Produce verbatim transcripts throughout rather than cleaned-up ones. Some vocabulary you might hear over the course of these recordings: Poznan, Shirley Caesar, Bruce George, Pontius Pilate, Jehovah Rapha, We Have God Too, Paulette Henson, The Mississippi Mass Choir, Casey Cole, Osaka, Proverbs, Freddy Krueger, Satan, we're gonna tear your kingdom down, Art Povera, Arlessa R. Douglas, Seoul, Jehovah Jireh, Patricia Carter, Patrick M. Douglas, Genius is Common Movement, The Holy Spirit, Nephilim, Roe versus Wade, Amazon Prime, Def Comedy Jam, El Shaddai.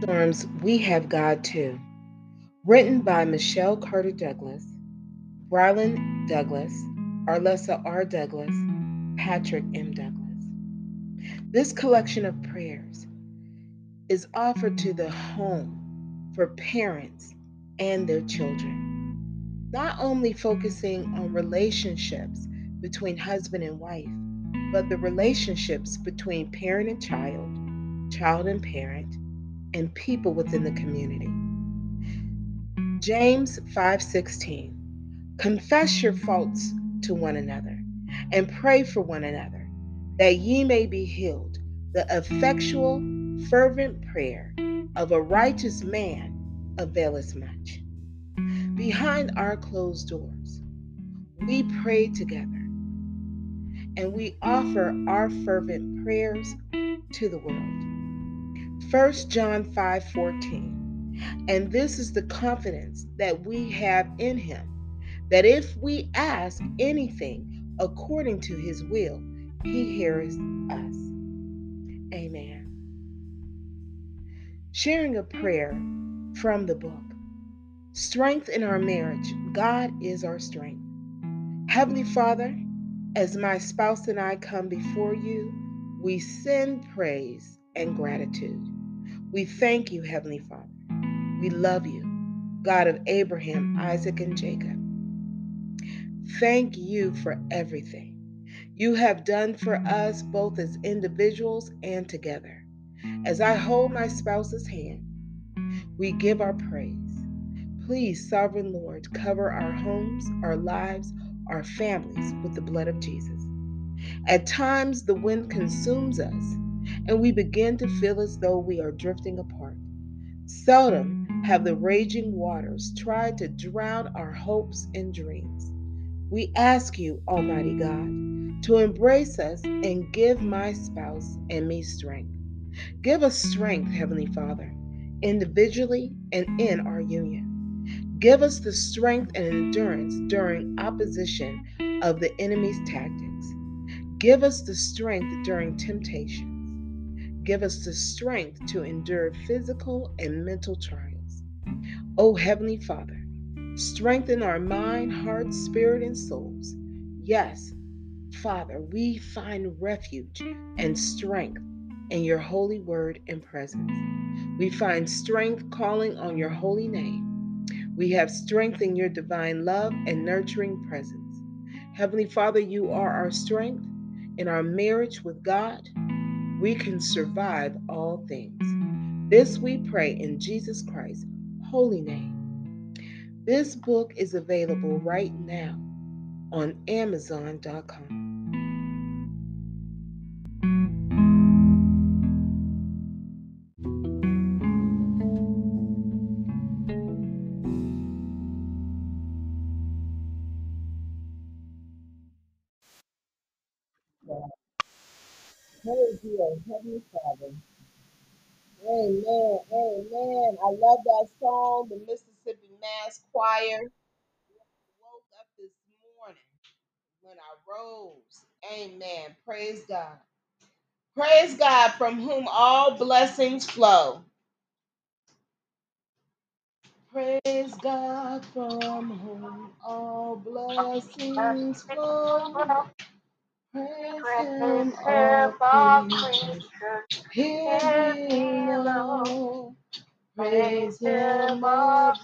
Storm's We Have God Too, written by Michelle Carter Douglas, Rylan Douglas, Arlessa R. Douglas, Patrick M. Douglas. This collection of prayers is offered to the home for parents and their children, not only focusing on relationships between husband and wife, but the relationships between parent and child, child and parent, and people within the community. James five sixteen, confess your faults to one another and pray for one another that ye may be healed. The effectual, fervent prayer of a righteous man availeth much. Behind our closed doors, we pray together and we offer our fervent prayers to the world. First John five fourteen, and this is the confidence that we have in him, that if we ask anything according to his will, he heareth us. Amen. Sharing a prayer from the book. Strength in our marriage. God is our strength. Heavenly Father, as my spouse and I come before you, we send praise and gratitude. We thank you, Heavenly Father. We love you, God of Abraham, Isaac, and Jacob. Thank you for everything you have done for us, both as individuals and together. As I hold my spouse's hand, we give our praise. Please, Sovereign Lord, cover our homes, our lives, our families with the blood of Jesus. At times, the wind consumes us, and we begin to feel as though we are drifting apart. Seldom have the raging waters tried to drown our hopes and dreams. We ask you, Almighty God, to embrace us and give my spouse and me strength. Give us strength, Heavenly Father, individually and in our union. Give us the strength and endurance during opposition of the enemy's tactics. Give us the strength during temptation. Give us the strength to endure physical and mental trials. O Heavenly Father, strengthen our mind, heart, spirit, and souls. Yes, Father, we find refuge and strength in your holy word and presence. We find strength calling on your holy name. We have strength in your divine love and nurturing presence. Heavenly Father, you are our strength in our marriage with God. We can survive all things. This we pray in Jesus Christ's holy name. This book is available right now on Amazon dot com. Praise you, Heavenly Father. Amen, amen. I love that song, The Mississippi Mass Choir. Woke up this morning when I rose. Amen. Praise God. Praise God, from whom all blessings flow. Praise God, from whom all blessings flow. Praise Him, all creatures, hear me alone. Praise Him above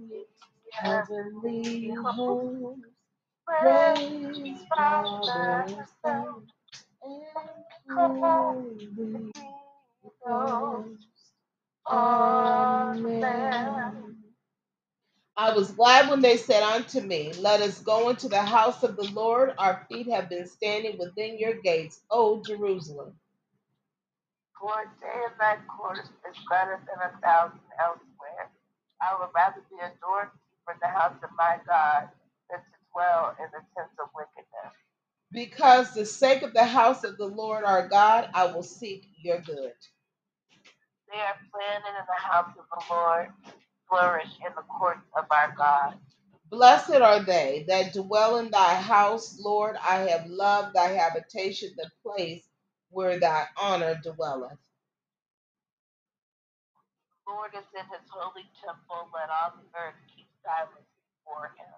the heavenly homes. Praise Father, Son, and Holy Ghost. Amen. I was glad when they said unto me, let us go into the house of the Lord. Our feet have been standing within your gates, O Jerusalem. For a day in thy quarters is better than a thousand elsewhere. I would rather be a doorkeeper in the house of my God than to dwell in the tents of wickedness. Because the sake of the house of the Lord our God, I will seek your good. They are planted in the house of the Lord. Flourish in the courts of our God. Blessed are they that dwell in thy house, Lord. I have loved thy habitation, the place where thy honor dwelleth. Lord is in his holy temple. Let all the earth keep silence before him.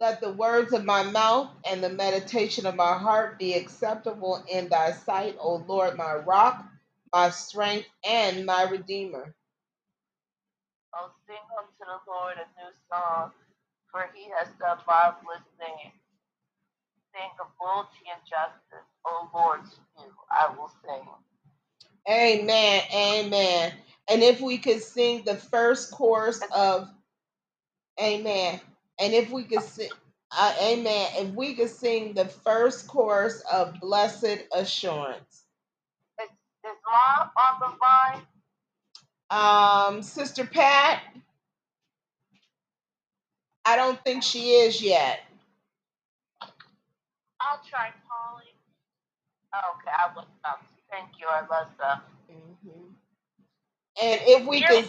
Let the words of my mouth and the meditation of my heart be acceptable in thy sight, O Lord, my rock, my strength, and my redeemer. Oh, sing unto the Lord a new song, for he has done marvelous things. Sing of bounty and justice, O Lord, to you I will sing. Amen, amen. And if we could sing the first chorus of, amen. And if we could sing, uh, amen. If we could sing the first chorus of Blessed Assurance. Is, is Mom on the line? Um, Sister Pat, I don't think she is yet. I'll try calling. Okay, I will. Um, thank you, Arlessa. Mm-hmm. And if we You're- could,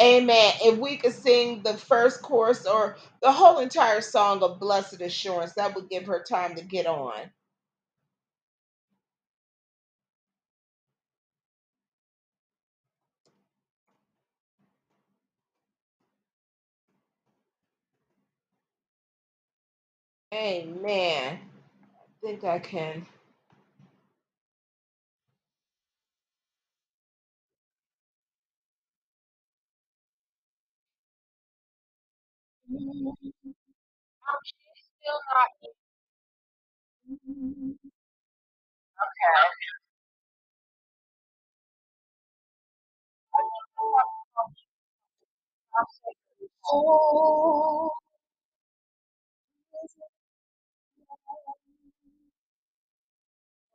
amen. If we could sing the first chorus or the whole entire song of Blessed Assurance, that would give her time to get on. Amen. I think I can. Um, she's still not here. Okay. Oh.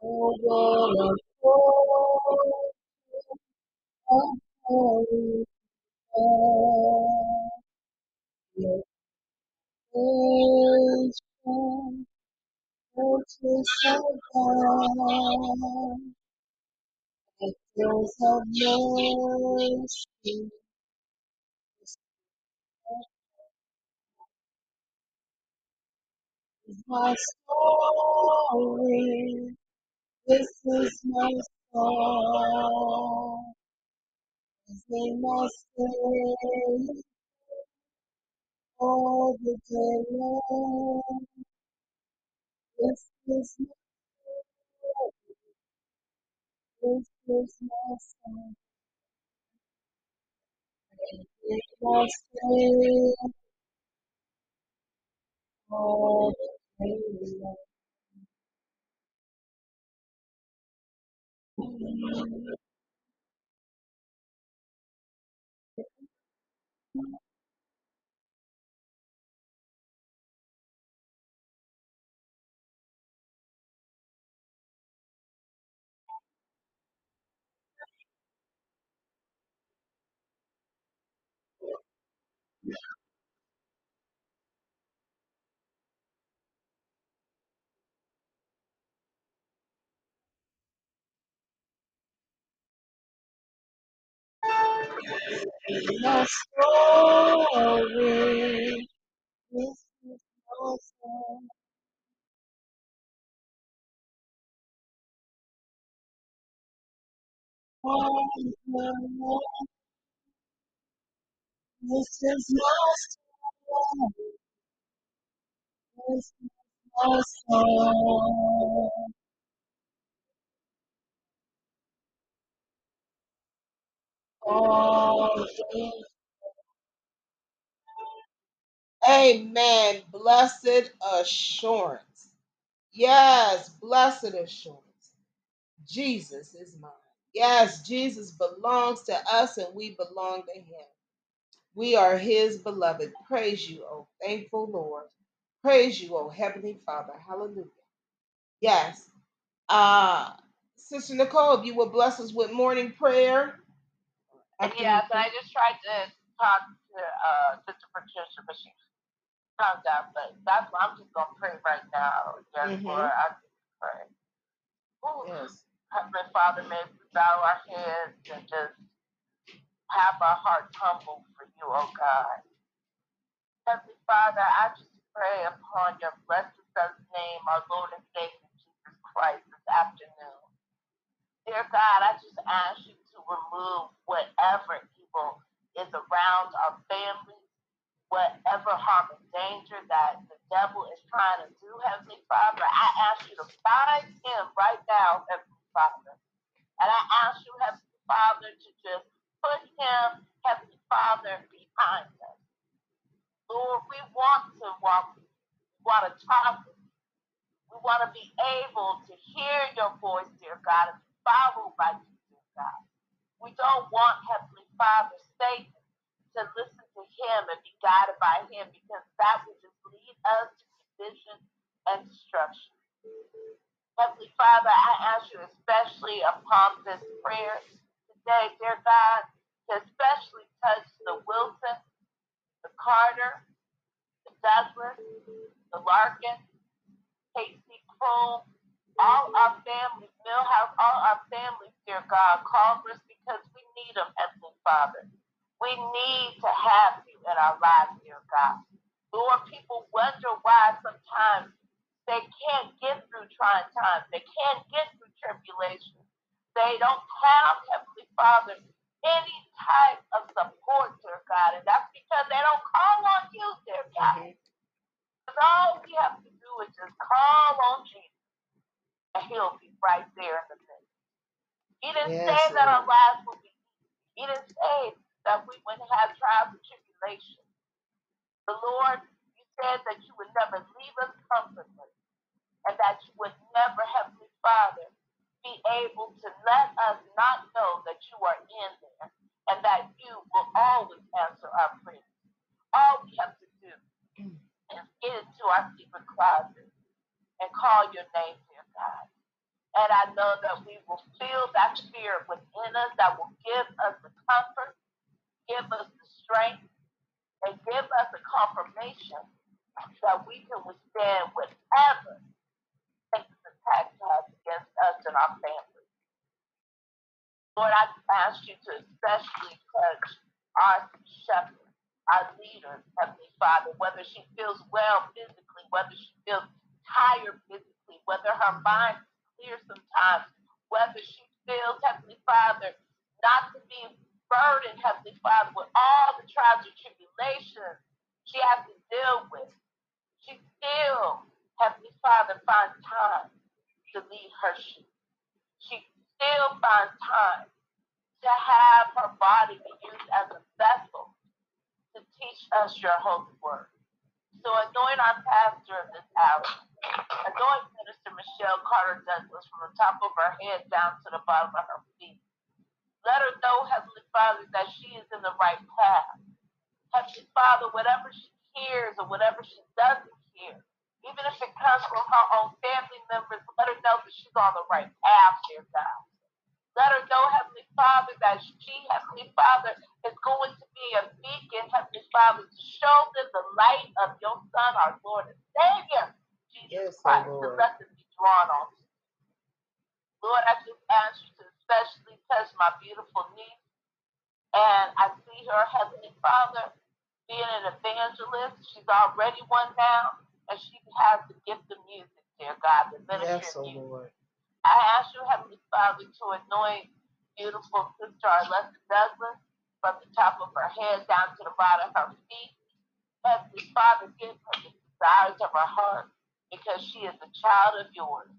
Oh, Lord, oh, my story. This is my song. As they must say all the day long. This is my story. This is my song. As they must say all the day long. Yeah. My story, this is my song. Oh, my Lord, this is my song. This is my song. Oh, amen. Blessed assurance. Yes, blessed assurance. Jesus is mine. Yes, Jesus belongs to us and we belong to him. We are his beloved. Praise you, O thankful Lord. Praise you, O Heavenly Father. Hallelujah. Yes. Uh, Sister Nicole, if you will bless us with morning prayer. Yes, I just tried to talk to uh, Sister Patricia, but she calmed down. But that's why I'm just gonna pray right now. Yes, mm-hmm. Lord, I just pray. Ooh, yes. Heavenly Father, may we bow our heads and just have our hearts humble for you, oh God. Heavenly Father, I just pray upon your blessed Son's name, our Lord and Savior Jesus Christ, this afternoon. Dear God, I just ask you to remove whatever evil is around our families, whatever harm and danger that the devil is trying to do. Heavenly Father, I ask you to bind him right now, Heavenly Father. And I ask you, Heavenly Father, to just put him, Heavenly Father, behind us. Lord, we want to walk, we want to talk. We want to be able to hear your voice, dear God, and be followed by you, dear God. We don't want, Heavenly Father, Satan to listen to him and be guided by him, because that would just lead us to division and destruction. Heavenly Father, I ask you especially upon this prayer today, dear God, to especially touch the Wilson, the Carter, the Douglas, the Larkin, Casey Cole, all our families, Millhouse, all our families, dear God, call us because we need them, Heavenly Father. We need to have you in our lives, dear God. Lord, people wonder why sometimes they can't get through trying times. They can't get through tribulation. They don't have, Heavenly Father, any type of support, dear God, and that's because they don't call on you, dear God. Mm-hmm. Because all we have to do is just call on Jesus, and he'll be right there in the midst. He didn't yes, say that our lives would be easy. He didn't say that we wouldn't have trials and tribulations. The Lord, you said that you would never leave us comfortless, and that you would never, Heavenly Father, be able to let us not know that you are in there, and that you will always answer our prayers. All we have to do is get into our secret closet and call your name, dear God. And I know that we will feel that spirit within us that will give us the comfort, give us the strength, and give us the confirmation that we can withstand whatever takes attacks against us and our families. Lord, I ask you to especially touch our shepherd, our leader, Heavenly Father, whether she feels well physically, whether she feels tired physically, whether her mind is clear sometimes, whether she feels, Heavenly Father, not to be burdened, Heavenly Father, with all the trials and tribulations she has to deal with. She still, Heavenly Father, finds time to lead her sheep. She still finds time to have her body be used as a vessel to teach us your holy word. So anoint our pastor of this hour. Anoint Minister Michelle Carter Douglas from the top of her head down to the bottom of her feet. Let her know, Heavenly Father, that she is in the right path. Heavenly Father, whatever she hears or whatever she doesn't hear, even if it comes from her own family members, let her know that she's on the right path, dear God. Let her know, Heavenly Father, that she, Heavenly Father, is going to be a beacon, Heavenly Father, to show them the light of your Son, our Lord and Savior, Jesus yes, Christ, Lord. To let them be drawn on you. Lord, I just ask you to especially touch my beautiful niece, and I see her, Heavenly Father, being an evangelist. She's already one now, and she has the gift of music, dear God, the ministry yes, of music. Lord. I ask you, Heavenly Father, to anoint beautiful sister Arlessa Douglas from the top of her head down to the bottom of her feet. Heavenly Father, give her the desires of her heart, because she is a child of yours.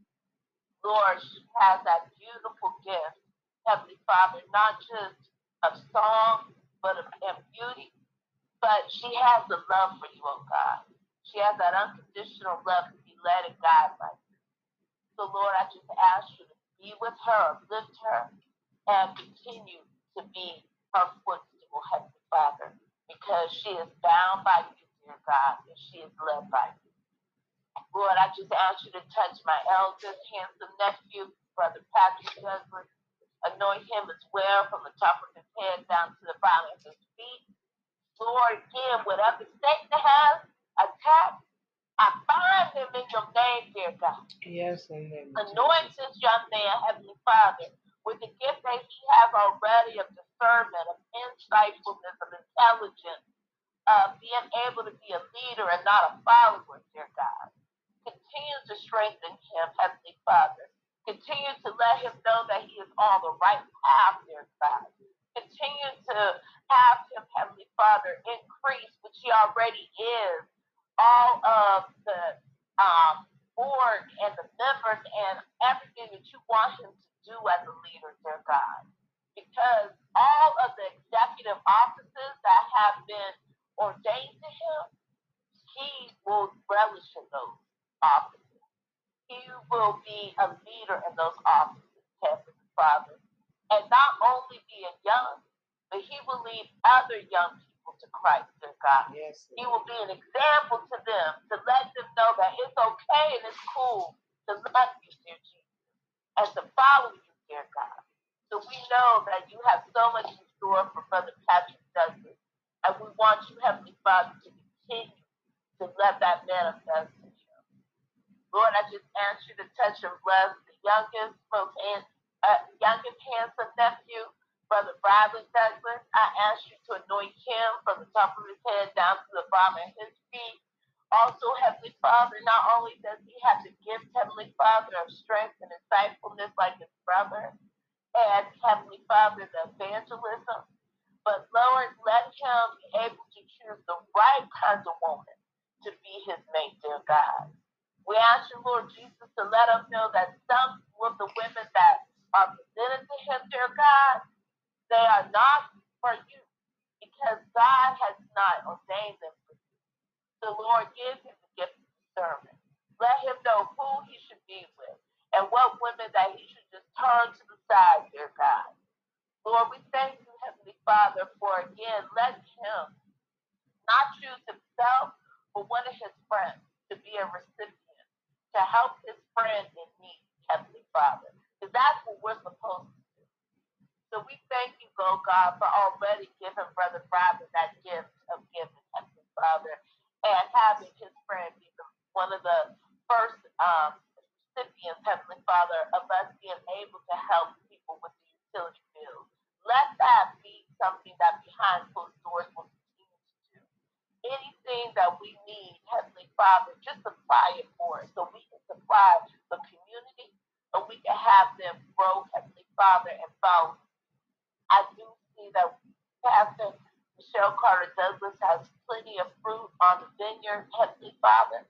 Lord, she has that beautiful gift, Heavenly Father, not just of song, but of beauty. But she has the love for you, oh God. She has that unconditional love to be led and guided by you. So, Lord, I just ask you to be with her, lift her, and continue to be her footstool, Heavenly Father, because she is bound by you, dear God, and she is led by you. Lord, I just ask you to touch my eldest, handsome nephew, Brother Patrick Douglas. Anoint him as well from the top of his head down to the bottom of his feet. Lord, give whatever Satan has attacked. I bind him in your name, dear God. Yes, amen. Anoint this young man, Heavenly Father, with the gift that he has already of discernment, of insightfulness, of intelligence, of being able to be a leader and not a follower, dear God. Continue to strengthen him, Heavenly Father, Continue to let him know that he is on the right path, dear God. Continue to have him, Heavenly Father, increase, which he already is, all of the um, board and the members and everything that you want him to do as a leader, dear God. Because all of the executive offices that have been ordained to him, he will relish in those offices. He will be a leader in those offices, Heavenly Father, and not only be a young, but he will lead other young people to Christ, dear God. Yes, he will be an example to them, to let them know that it's okay and it's cool to love you, dear Jesus, and to follow you, dear God. So we know that you have so much in store for Brother Patrick Douglas, and we want you, Heavenly Father, to continue to let that manifest. Lord, I just ask you to touch and bless the youngest, most an, uh, youngest handsome nephew, Brother Bradley Douglas. I ask you to anoint him from the top of his head down to the bottom of his feet. Also, Heavenly Father, not only does he have the gift, Heavenly Father, of strength and insightfulness like his brother, and Heavenly Father, the evangelism, but Lord, let him be able to choose the right kind of woman to be his mate, dear God. We ask you, Lord Jesus, to let us know that some of the women that are presented to him, dear God, they are not for you, because God has not ordained them for you. So, Lord, give him the gift of discernment. Let him know who he should be with and what women that he should just turn to the side, dear God. Lord, we thank you, Heavenly Father, for, again, letting him not choose himself, but one of his friends to be a recipient, to help his friend in need, Heavenly Father. Because that's what we're supposed to do. So we thank you, oh God, for already giving Brother Robin that gift of giving, Heavenly Father, and having his friend be the, one of the first um, recipients, Heavenly Father, of us being able to help people with the utility bills. Let that be something that behind closed doors will continue to do. Anything that we need, Heavenly Father, just apply it for us so we the community, so we can have them grow, Heavenly Father, and follow. I do see that Pastor Michelle Carter Douglas has plenty of fruit on the vineyard, Heavenly Father,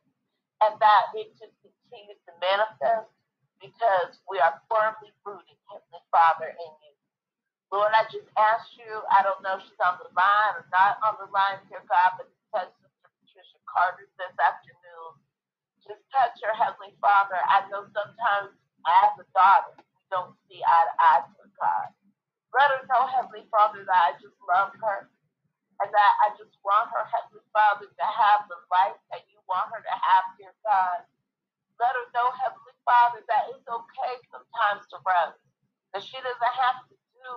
and that it just continues to manifest because we are firmly rooted, Heavenly Father, in you. Lord, I just ask you, I don't know if she's on the line or not on the line, dear God, but touch Sister Patricia Carter this afternoon. Just touch her, Heavenly Father. I know sometimes as a daughter, we don't see eye to eye to God. Let her know, Heavenly Father, that I just love her and that I just want her, Heavenly Father, to have the life that you want her to have, dear God. Let her know, Heavenly Father, that it's okay sometimes to rest, that she doesn't have to do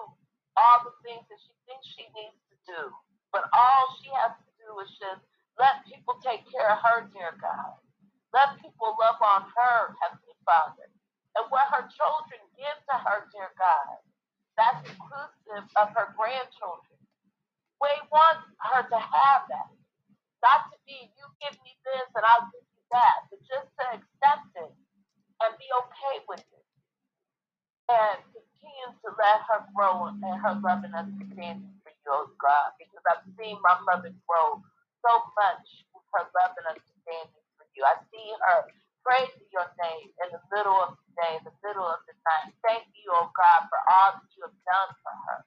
all the things that she thinks she needs to do, but all she has to do is just let people take care of her, dear God. Let people love on her, Heavenly Father, and what her children give to her, dear God. That's inclusive of her grandchildren. We want her to have that. Not to be, you give me this and I'll give you that, but just to accept it and be okay with it. And continue to let her grow in her love and understanding for you, oh God, because I've seen my mother grow so much with her love and understanding. I see her praising your name in the middle of the day, in the middle of the night. Thank you, oh God, for all that you have done for her.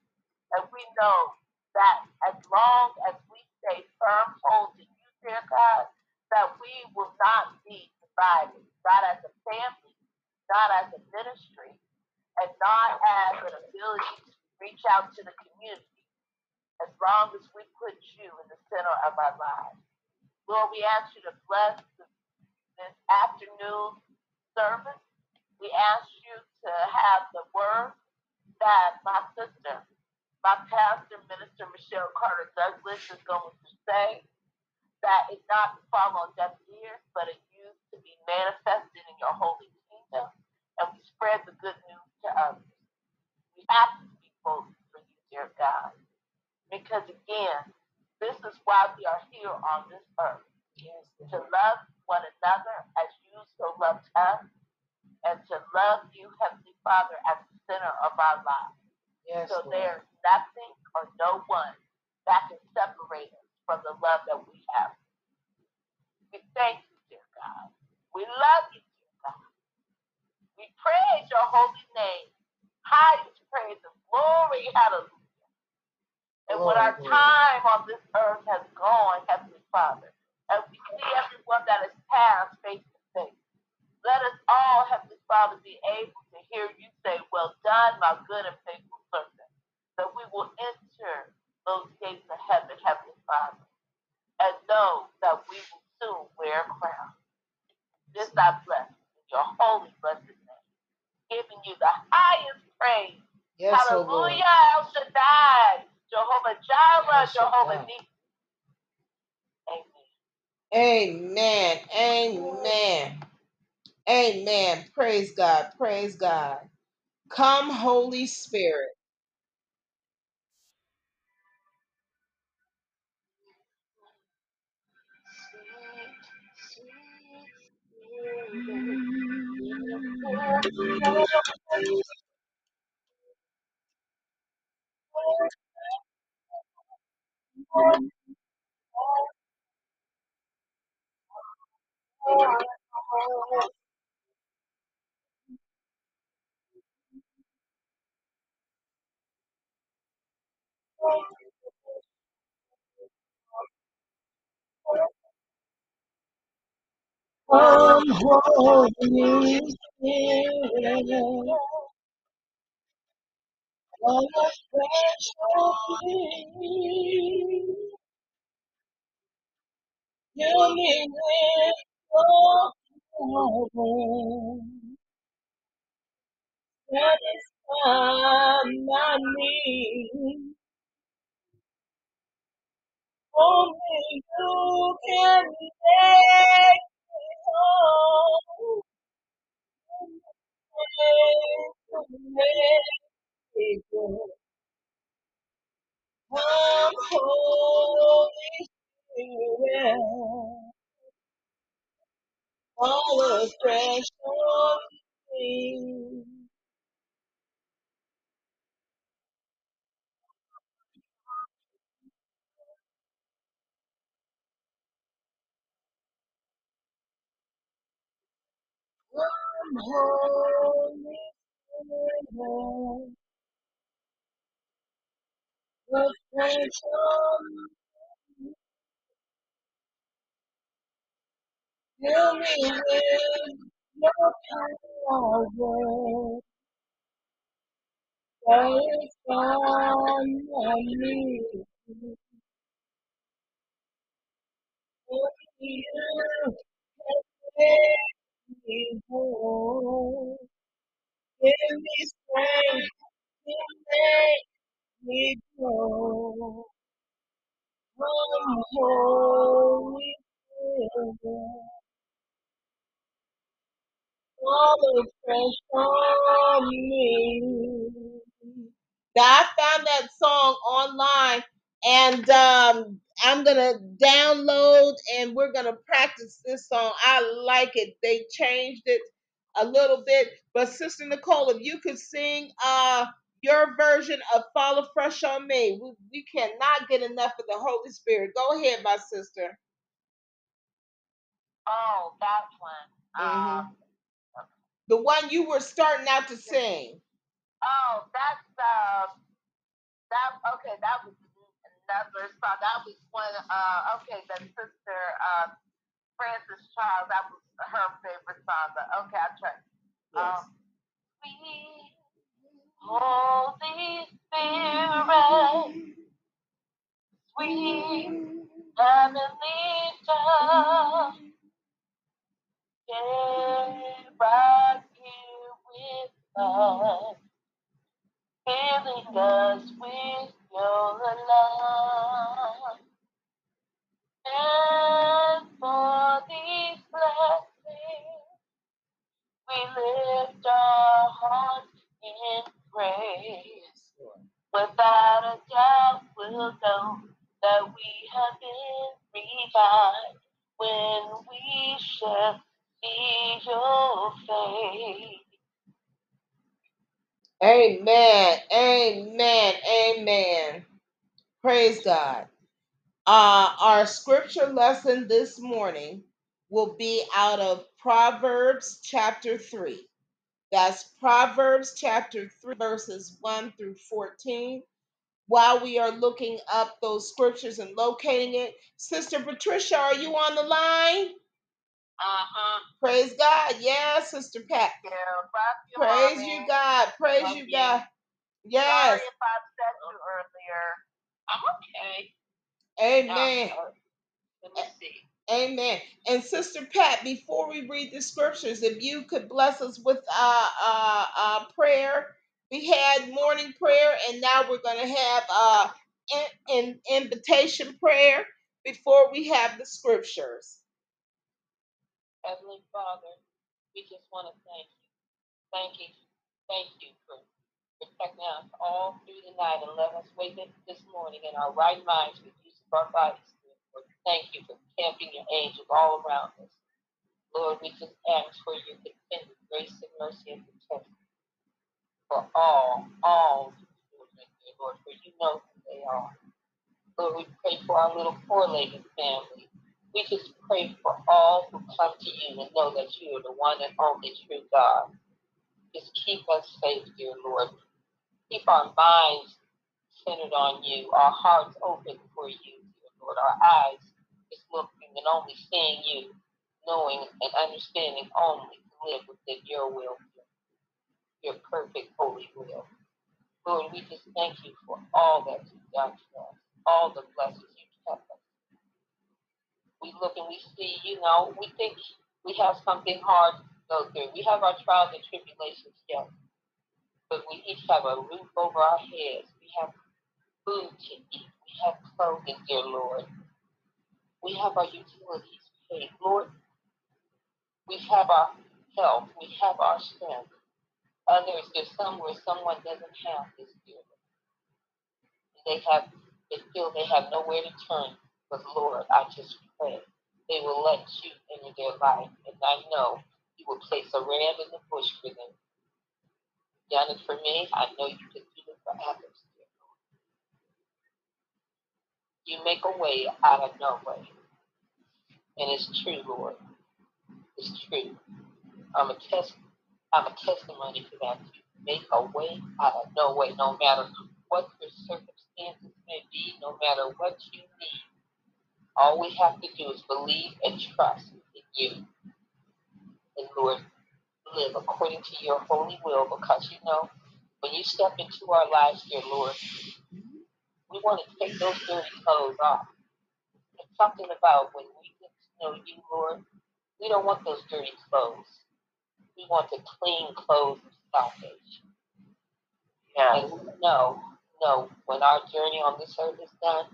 And we know that as long as we stay firm, hold to you, dear God, that we will not be divided, not as a family, not as a ministry, and not as an ability to reach out to the community, as long as we put you in the center of our lives. Lord, we ask you to bless this afternoon service. We ask you to have the word that my sister, my pastor, Minister Michelle Carter Douglas, is going to say, that it not fall on deaf ears, but it used to be manifested in your holy kingdom, and we spread the good news to others. We have to be boldly for you, dear God, because again, this is why we are here on this earth, yes, to love one another as you so loved us, and and to love you, Heavenly Father, at the center of our lives. Yes, so Lord. There's nothing or no one that can separate us from the love that we have. We thank you, dear God. We love you, dear God. We praise your holy name. Highest praise and glory. Hallelujah. And when our time on this earth has gone, Heavenly Father, and we see everyone that has passed face to face, let us all, Heavenly Father, be able to hear you say, well done, my good and faithful servant, that we will enter those gates of heaven, Heavenly Father, and know that we will soon wear a crown. This I bless in your holy, blessed name, giving you the highest praise. Yes, hallelujah, El Shaddai. Jehovah Jireh, Jehovah Nissi. Amen. Amen. Amen. Amen. Praise God. Praise God. Come, Holy Spirit. Come, Holy Spirit. Come fresh on me. You need me for more. Satisfy my need. Only you can make me whole. To make I'm holy spirit, all afresh on me. I'm holy spirit. Come, Holy Spirit, all afresh on me. Now, I found that song online, and um, I'm gonna download, and we're gonna practice this song. I like it. They changed it a little bit, but Sister Nicole, if you could sing, uh. your version of Fall Afresh on Me. We, we cannot get enough of the Holy Spirit. Go ahead, my sister. Oh, that one. Mm-hmm. Um, the one you were starting out to sing. Oh, that's, uh, that, okay, that was another song. That was one, uh, okay, that sister, uh, Frances Child, that was her favorite song. But okay, I'll try. Yes. Um, we Holy Spirit, sweet heavenly child, stay right here with us, filling us with your love. And for these blessings, we lift our hearts in praise. Without a doubt, we'll know that we have been revived when we shall see your face. Amen. Amen. Amen. Praise God. Uh, our scripture lesson this morning will be out of Proverbs chapter three. That's Proverbs chapter three, verses one through fourteen. While we are looking up those scriptures and locating it, Sister Patricia, are you on the line? Uh-huh. Praise God. Yeah, Sister Pat. Yeah, you, Praise Mommy. you, God. Praise Love you, me. God. Yes. Sorry if I said you earlier. I'm okay. Amen. No, Let me see. Amen. And Sister Pat, before we read the scriptures, if you could bless us with uh, uh, uh, prayer. We had morning prayer, and now we're going to have uh, an in, in invitation prayer before we have the scriptures. Heavenly Father, we just want to thank you. Thank you. Thank you for protecting us all through the night and letting us wake up this morning in our right minds with use of our bodies. Thank you for camping your angels all around us. Lord, we just ask for your continued grace and mercy and protection for all, all children, dear Lord, for you know who they are. Lord, we pray for our little four-legged family. We just pray for all who come to you and know that you are the one and only true God. Just keep us safe, dear Lord. Keep our minds centered on you, our hearts open for you, dear Lord. Our eyes just looking and only seeing you, knowing and understanding only to live within your will, your perfect holy will. Lord, we just thank you for all that you've done for us, all the blessings you've kept us. We look and we see, you know, we think we have something hard to go through. We have our trials and tribulations, yes. But we each have a roof over our heads. We have food to eat. We have clothing, dear Lord. We have our utilities paid, Lord. We have our health. We have our strength. Others, there's somewhere someone doesn't have this, dear Lord. They have, they feel they have nowhere to turn. But Lord, I just pray they will let you into their life, and I know you will place a ram in the bush for them. You've done it for me. I know you can do it for others, dear Lord. You make a way out of no way, and it's true, Lord. It's true. I'm a test. I'm a testimony to that. You make a way out of no way, no matter what your circumstances may be, no matter what you need. All we have to do is believe and trust in you. And Lord, live according to your holy will, because you know, when you step into our lives, dear Lord, we want to take those dirty clothes off. There's something about when we get to know you, Lord, we don't want those dirty clothes. We want the clean clothes of salvation. Yeah. And no, no, when our journey on this earth is done,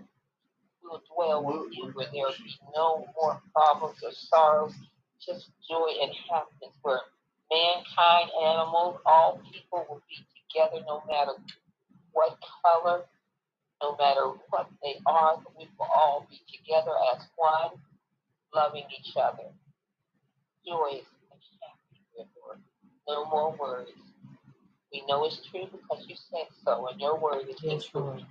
will dwell with you, where there will be no more problems or sorrows, just joy and happiness, where mankind, animals, all people will be together, no matter what color, no matter what they are, we will all be together as one, loving each other. Joy and happiness, Lord. No more worries. We know it's true because you said so, and your word is yes, true. Lord.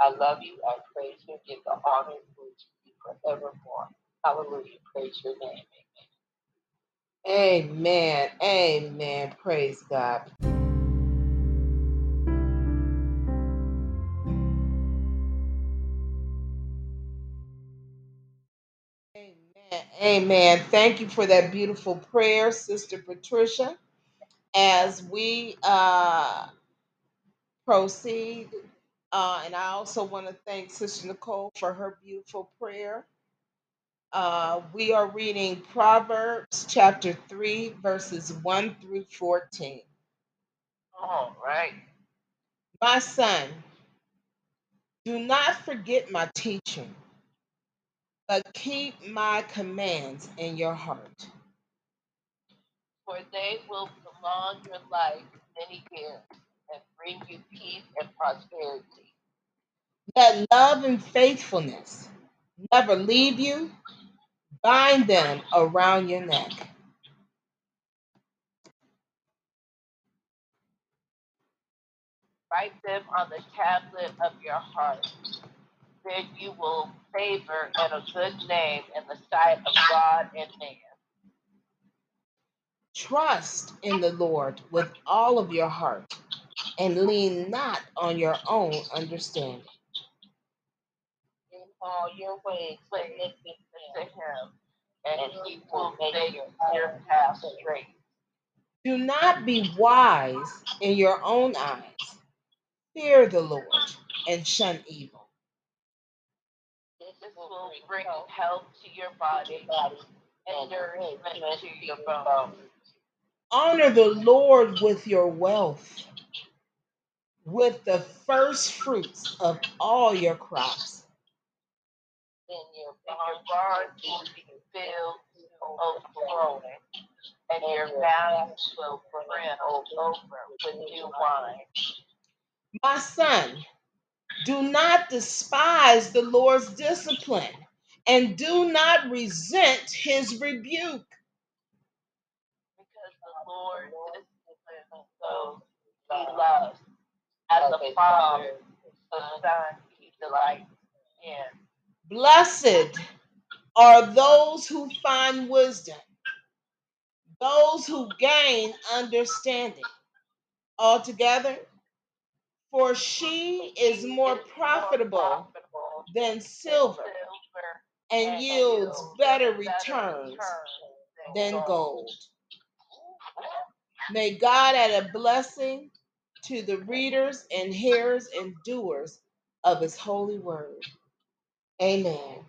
I love you. I praise you. Give the honor and glory to you forevermore. Hallelujah. Praise your name. Amen. Amen. Amen. Praise God. Amen. Amen. Thank you for that beautiful prayer, Sister Patricia. As we uh, proceed. Uh, and I also want to thank Sister Nicole for her beautiful prayer. Uh, we are reading Proverbs chapter three, verses one through fourteen. All right. My son, do not forget my teaching, but keep my commands in your heart. For they will prolong your life many years and bring you peace and prosperity. Let love and faithfulness never leave you. Bind them around your neck. Write them on the tablet of your heart. Then you will favor and a good name in the sight of God and man. Trust in the Lord with all of your heart and lean not on your own understanding. In all your ways, submit to him, and he will make your path straight. Do not be wise in your own eyes. Fear the Lord and shun evil. This will bring health to your body and nourishment to your bones. Honor the Lord with your wealth, with the first fruits of all your crops. Then your barns will be filled overflowing, and your valley will brim over with new wine. My son, do not despise the Lord's discipline, and do not resent his rebuke. Because the Lord disciplines those he loves. As a father, the son he delights in. Blessed are those who find wisdom, those who gain understanding. Altogether, for she is more profitable than silver and yields better returns than gold. May God add a blessing to the readers and hearers and doers of his holy word. Amen.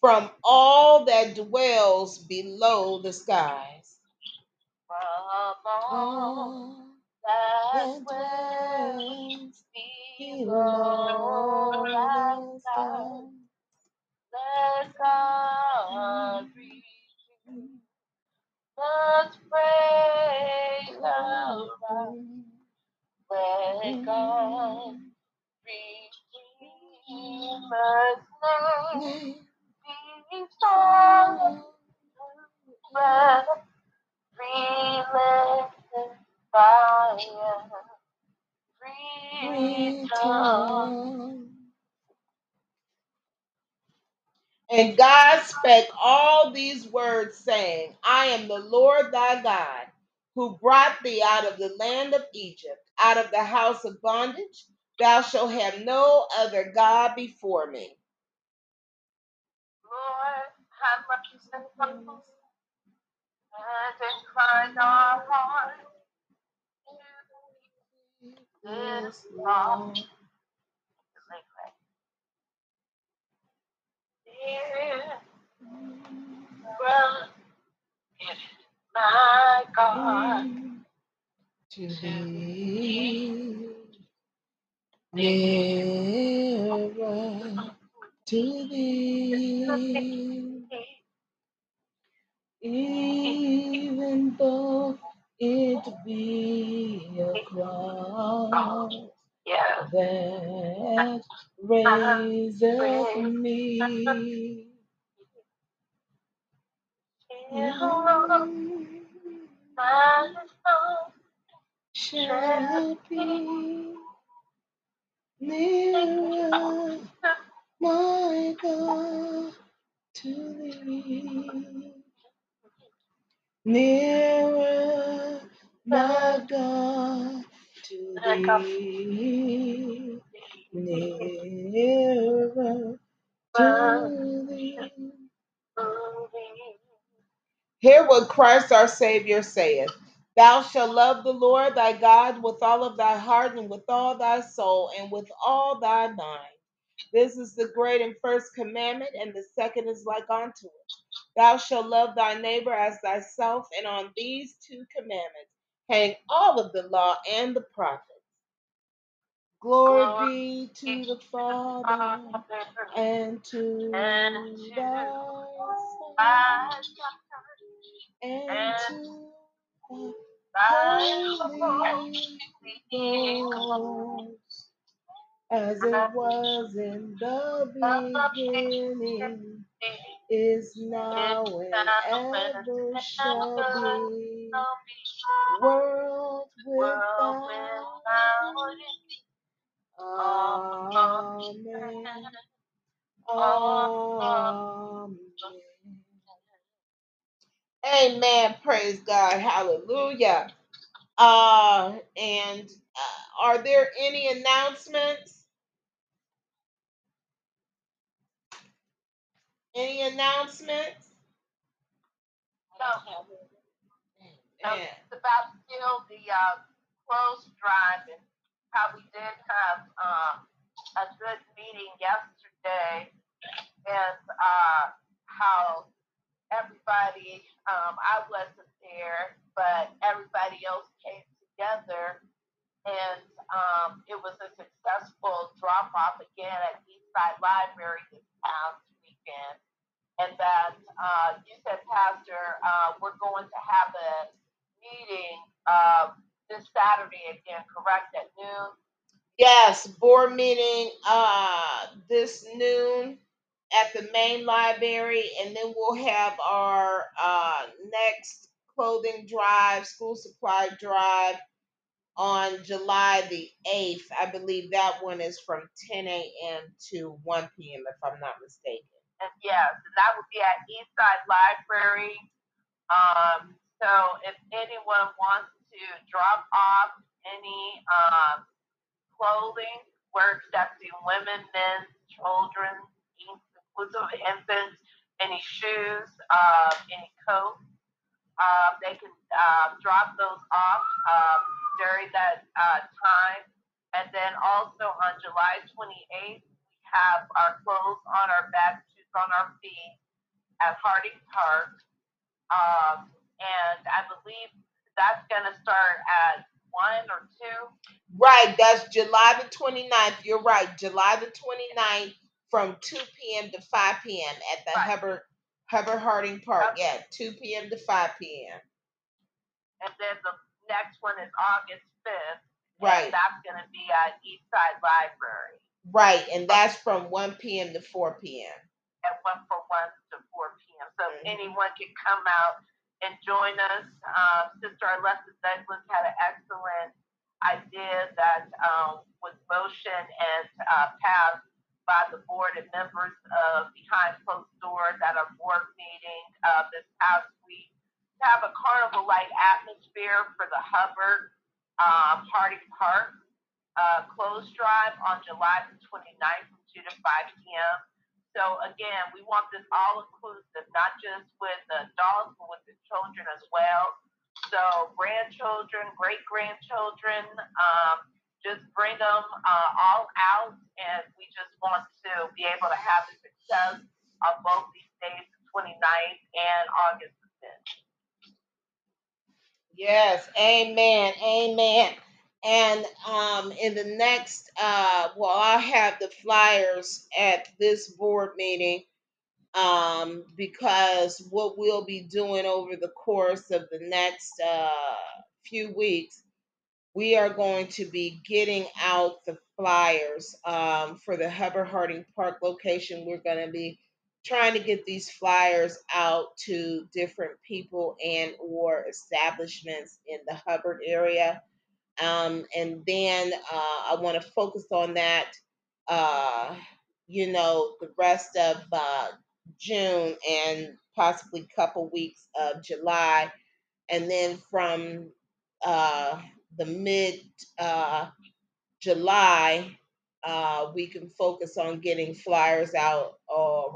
From all that dwells below the skies. Oh. That dwells below the sky, let God reach you. Let's pray aloud. Let God reach you. Let's name be strong. Let relentless fire, free come. And God spake all these words, saying, I am the Lord thy God, who brought thee out of the land of Egypt, out of the house of bondage. Thou shalt have no other God before me. Lord, have mercy on us, and incline our hearts. This long is my God to be nearer to thee, even though it be a cross yeah. that raises me. And my soul shall be nearer, my God, to thee. Nearer, my God, to thee. Nearer to thee. Hear what Christ our Savior saith. Thou shalt love the Lord thy God with all of thy heart and with all thy soul and with all thy mind. This is the great and first commandment, and the second is like unto it. Thou shalt love thy neighbor as thyself, and on these two commandments hang all of the law and the prophets. Glory, Glory be to the Father, and to and thy Son, and, and to thy Holy Ghost, as it was in the beginning, is now and ever shall be, world without Amen. Amen. Praise God. Hallelujah. Uh, and uh, are there any announcements? Any announcements? No. No, it's about still the uh, close drive, and how we did have uh, a good meeting yesterday, and uh, how everybody, um, I wasn't there, but everybody else came together, and um, it was a successful drop-off again at Eastside Library this past weekend. And that uh, you said, Pastor, uh, we're going to have a meeting uh, this Saturday again, correct, at noon? Yes, board meeting uh, this noon at the main library, and then we'll have our uh, next clothing drive, school supply drive on July the eighth. I believe that one is from ten a.m. to one p.m., if I'm not mistaken. And yes, and that would be at Eastside Library. Um, so if anyone wants to drop off any um, clothing, we're accepting women, men, children, inclusive infants, any shoes, uh, any coats. Uh, they can uh, drop those off um, during that uh, time. And then also on July twenty-eighth, we have our clothes on our back on our feet at Harding Park, um, and I believe that's going to start at one or two. Right, that's July the twenty-ninth. You're right, July the twenty-ninth from two p.m. to five p.m. at the right. Hubbard, Hubbard Harding Park, okay. Yeah, two p.m. to five p.m. And then the next one is August fifth. Right. That's going to be at Eastside Library. Right, and that's from one p.m. to four p.m. at one for one to four p.m. So mm-hmm. anyone can come out and join us. Uh, Sister Arlessa Douglas had an excellent idea that um, was motioned and uh, passed by the board and members of Behind Closed Doors at our board meeting uh, this past week, to have a carnival-like atmosphere for the Hubbard uh, Harding Park uh, Clothes Drive on July the twenty-ninth from two to five p.m. So, again, we want this all-inclusive, not just with the adults, but with the children as well. So, grandchildren, great-grandchildren, um, just bring them uh, all out, and we just want to be able to have the success on both these days, the twenty-ninth and August the fifth. Yes, amen, amen. And um, in the next, uh, well, I'll have the flyers at this board meeting um, because what we'll be doing over the course of the next uh, few weeks, we are going to be getting out the flyers um, for the Hubbard Harding Park location. We're going to be trying to get these flyers out to different people and or establishments in the Hubbard area. Um, and then uh, I want to focus on that, uh, you know, the rest of uh, June and possibly a couple weeks of July. And then from uh, the mid-July, uh, uh, we can focus on getting flyers out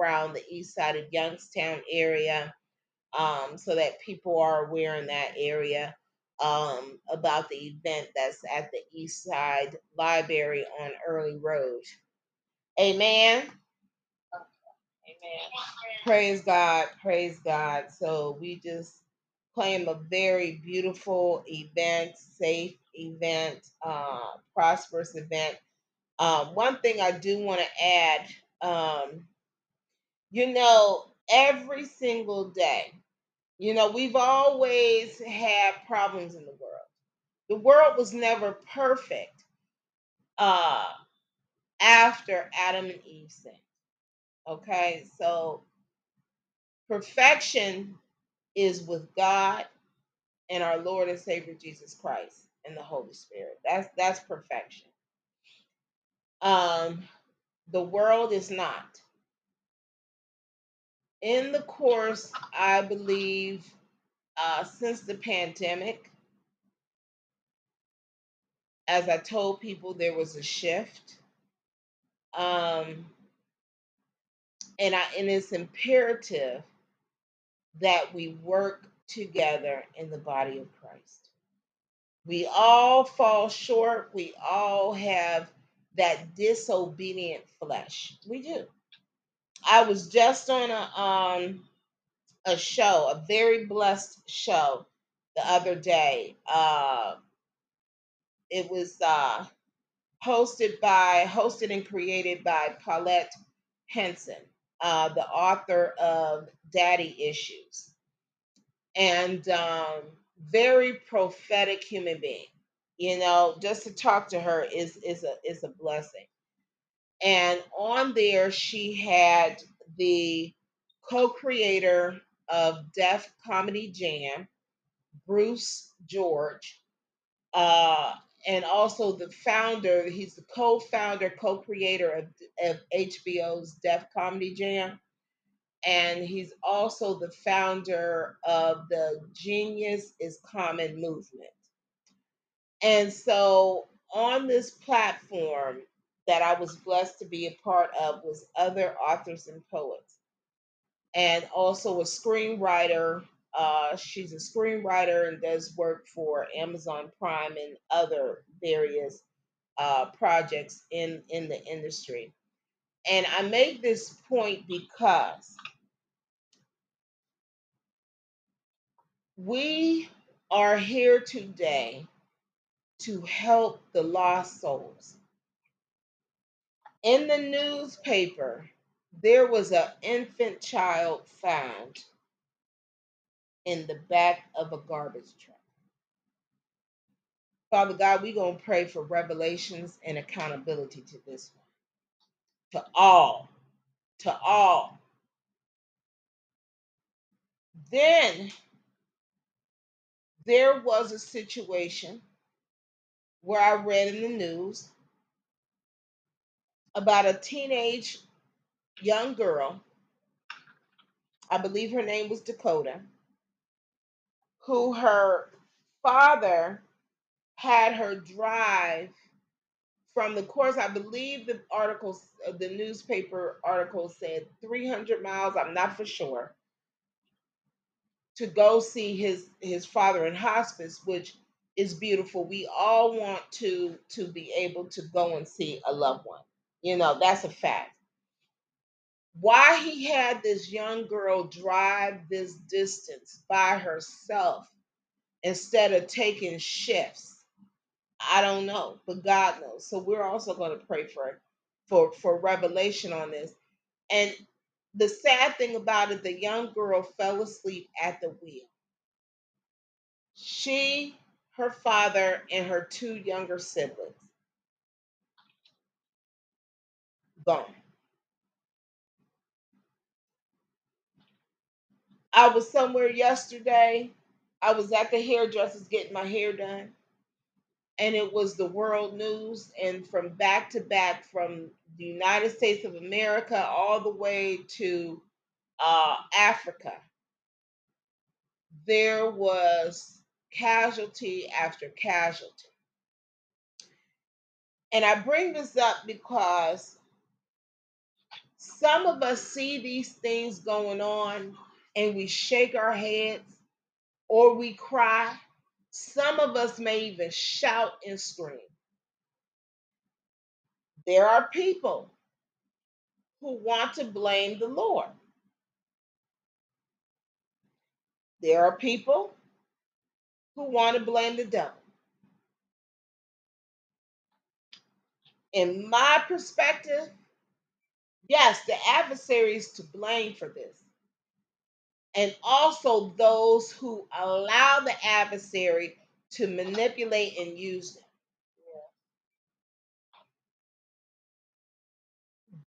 around the east side of Youngstown area um, so that people are aware in that area. Um, about the event that's at the Eastside Library on Early Road. Amen. Amen. Praise God. Praise God. So we just claim a very beautiful event, safe event, uh, prosperous event. Uh, one thing I do want to add, um, you know, every single day, you know, we've always had problems in the world. The world was never perfect uh, after Adam and Eve sinned. Okay, so perfection is with God and our Lord and Savior Jesus Christ and the Holy Spirit. That's that's perfection. Um, the world is not. in the course, I believe, uh, since the pandemic, as I told people, there was a shift. Um, and, I, and it's imperative that we work together in the body of Christ. We all fall short. We all have that disobedient flesh. We do. I was just on a, um, a show, a very blessed show the other day. Uh, it was uh, hosted by, hosted and created by Paulette Henson, uh, the author of Daddy Issues, and um, very prophetic human being. You know, just to talk to her is, is, a, is a blessing. And on there, she had the co-creator of Def Comedy Jam, Bruce George, uh, and also the founder, he's the co-founder, co-creator of, of H B O's Def Comedy Jam. And he's also the founder of the Genius is Common Movement. And so on this platform that I was blessed to be a part of was other authors and poets, and also a screenwriter. Uh, she's a screenwriter and does work for Amazon Prime and other various uh, projects in, in the industry. And I make this point because we are here today to help the lost souls. In the newspaper, there was an infant child found in the back of a garbage truck. Father God, we're going to pray for revelations and accountability to this one. To all. To all. Then there was a situation where I read in the news about a teenage young girl, I believe her name was Dakota, who her father had her drive from the course, I believe the article, the newspaper article said three hundred miles, I'm not for sure, to go see his, his father in hospice, which is beautiful. We all want to, to be able to go and see a loved one. You know, that's a fact. Why he had this young girl drive this distance by herself instead of taking shifts, I don't know, but God knows. So we're also going to pray for, for, for revelation on this. And the sad thing about it, the young girl fell asleep at the wheel. She, her father, and her two younger siblings. Gone. I was somewhere yesterday. I was at the hairdresser's getting my hair done, and it was the world news, and from back to back, from the United States of America all the way to uh, Africa, there was casualty after casualty. And I bring this up because some of us see these things going on and we shake our heads or we cry. Some of us may even shout and scream. There are people who want to blame the Lord. There are people who want to blame the devil. In my perspective, yes, the adversary is to blame for this. And also those who allow the adversary to manipulate and use them.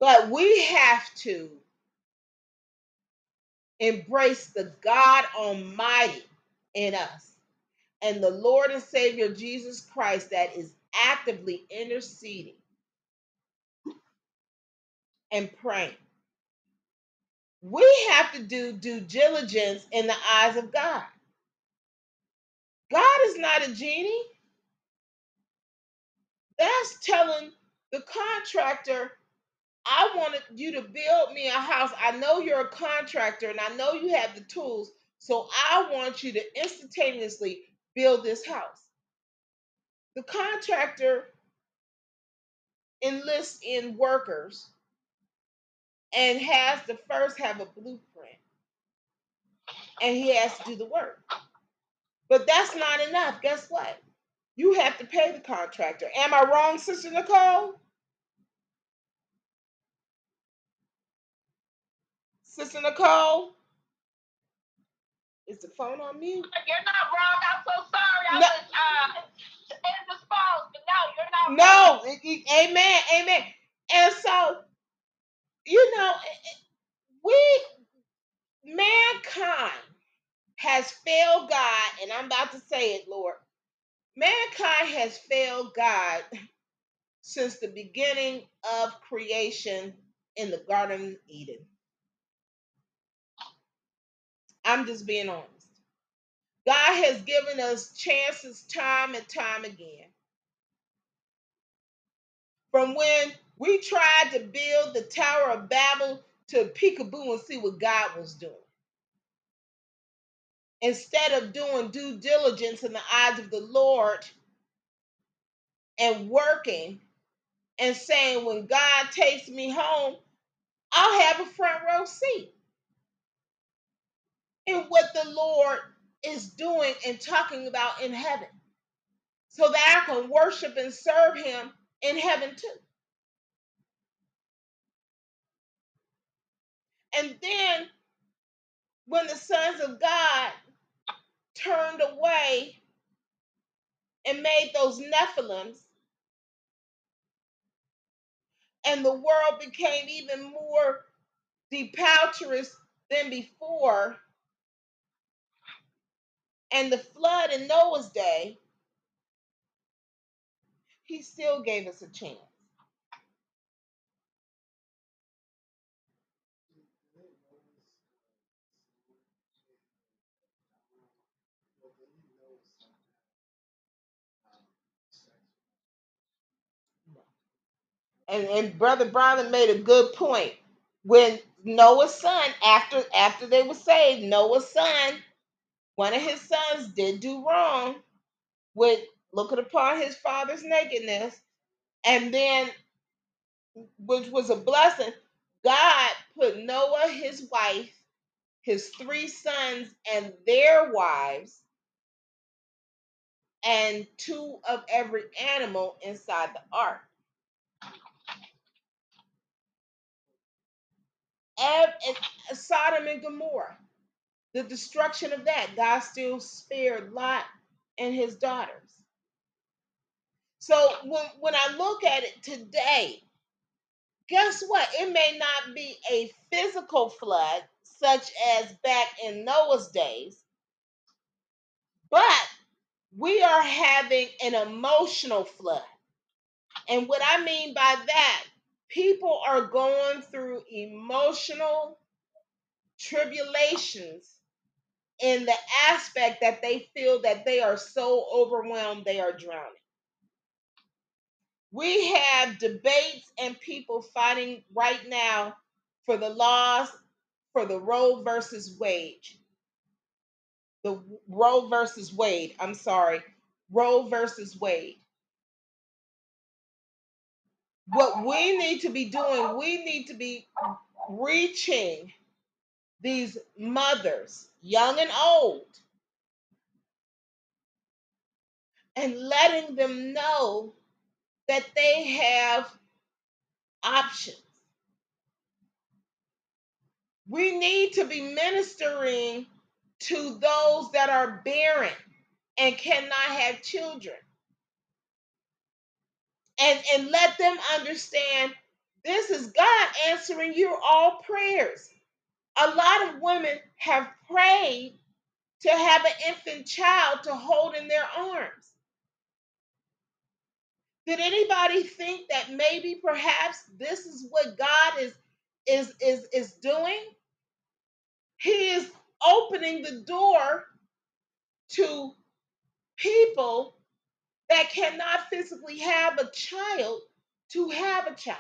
But we have to embrace the God Almighty in us and the Lord and Savior Jesus Christ that is actively interceding and praying. we have to do due diligence in the eyes of God. God is not a genie. That's telling the contractor, I wanted you to build me a house. I know you're a contractor and I know you have the tools, so I want you to instantaneously build this house. The contractor enlists in workers and has to first have a blueprint, and he has to do the work. But that's not enough. Guess what? You have to pay the contractor. Am I wrong, Sister Nicole? Sister Nicole? Is the phone on mute? You're not wrong. I'm so sorry. I no. was, uh, it was false, but no, you're not wrong. No. It, it, amen. Amen. And so, you know, we, mankind has failed God, and I'm about to say it, Lord. Mankind has failed God since the beginning of creation in the Garden of Eden. I'm just being honest. God has given us chances time and time again. From when we tried to build the Tower of Babel to peekaboo and see what God was doing, instead of doing due diligence in the eyes of the Lord and working and saying, when God takes me home, I'll have a front row seat in what the Lord is doing and talking about in heaven, so that I can worship and serve him in heaven too. And then when the sons of God turned away and made those Nephilims, and the world became even more debaucherous than before, and the flood in Noah's day, he still gave us a chance. And, and Brother Brown made a good point. When Noah's son, after after they were saved, Noah's son, one of his sons did do wrong with looking upon his father's nakedness, and then, which was a blessing, God put Noah, his wife, his three sons and their wives, and two of every animal inside the ark. And Sodom and Gomorrah, the destruction of that, God still spared Lot and his daughters. So when, when I look at it today, guess what? It may not be a physical flood such as back in Noah's days, but we are having an emotional flood. And what I mean by that, people are going through emotional tribulations in the aspect that they feel that they are so overwhelmed they are drowning. We have debates and people fighting right now for the laws for the Roe versus Wade. The Roe versus Wade, I'm sorry, Roe versus Wade. What we need to be doing, we need to be reaching these mothers, young and old, and letting them know that they have options. We need to be ministering to those that are barren and cannot have children. And, and let them understand this is God answering your all prayers. A lot of women have prayed to have an infant child to hold in their arms. Did anybody think that maybe perhaps this is what God is, is, is, is doing? He is opening the door to people that cannot physically have a child to have a child.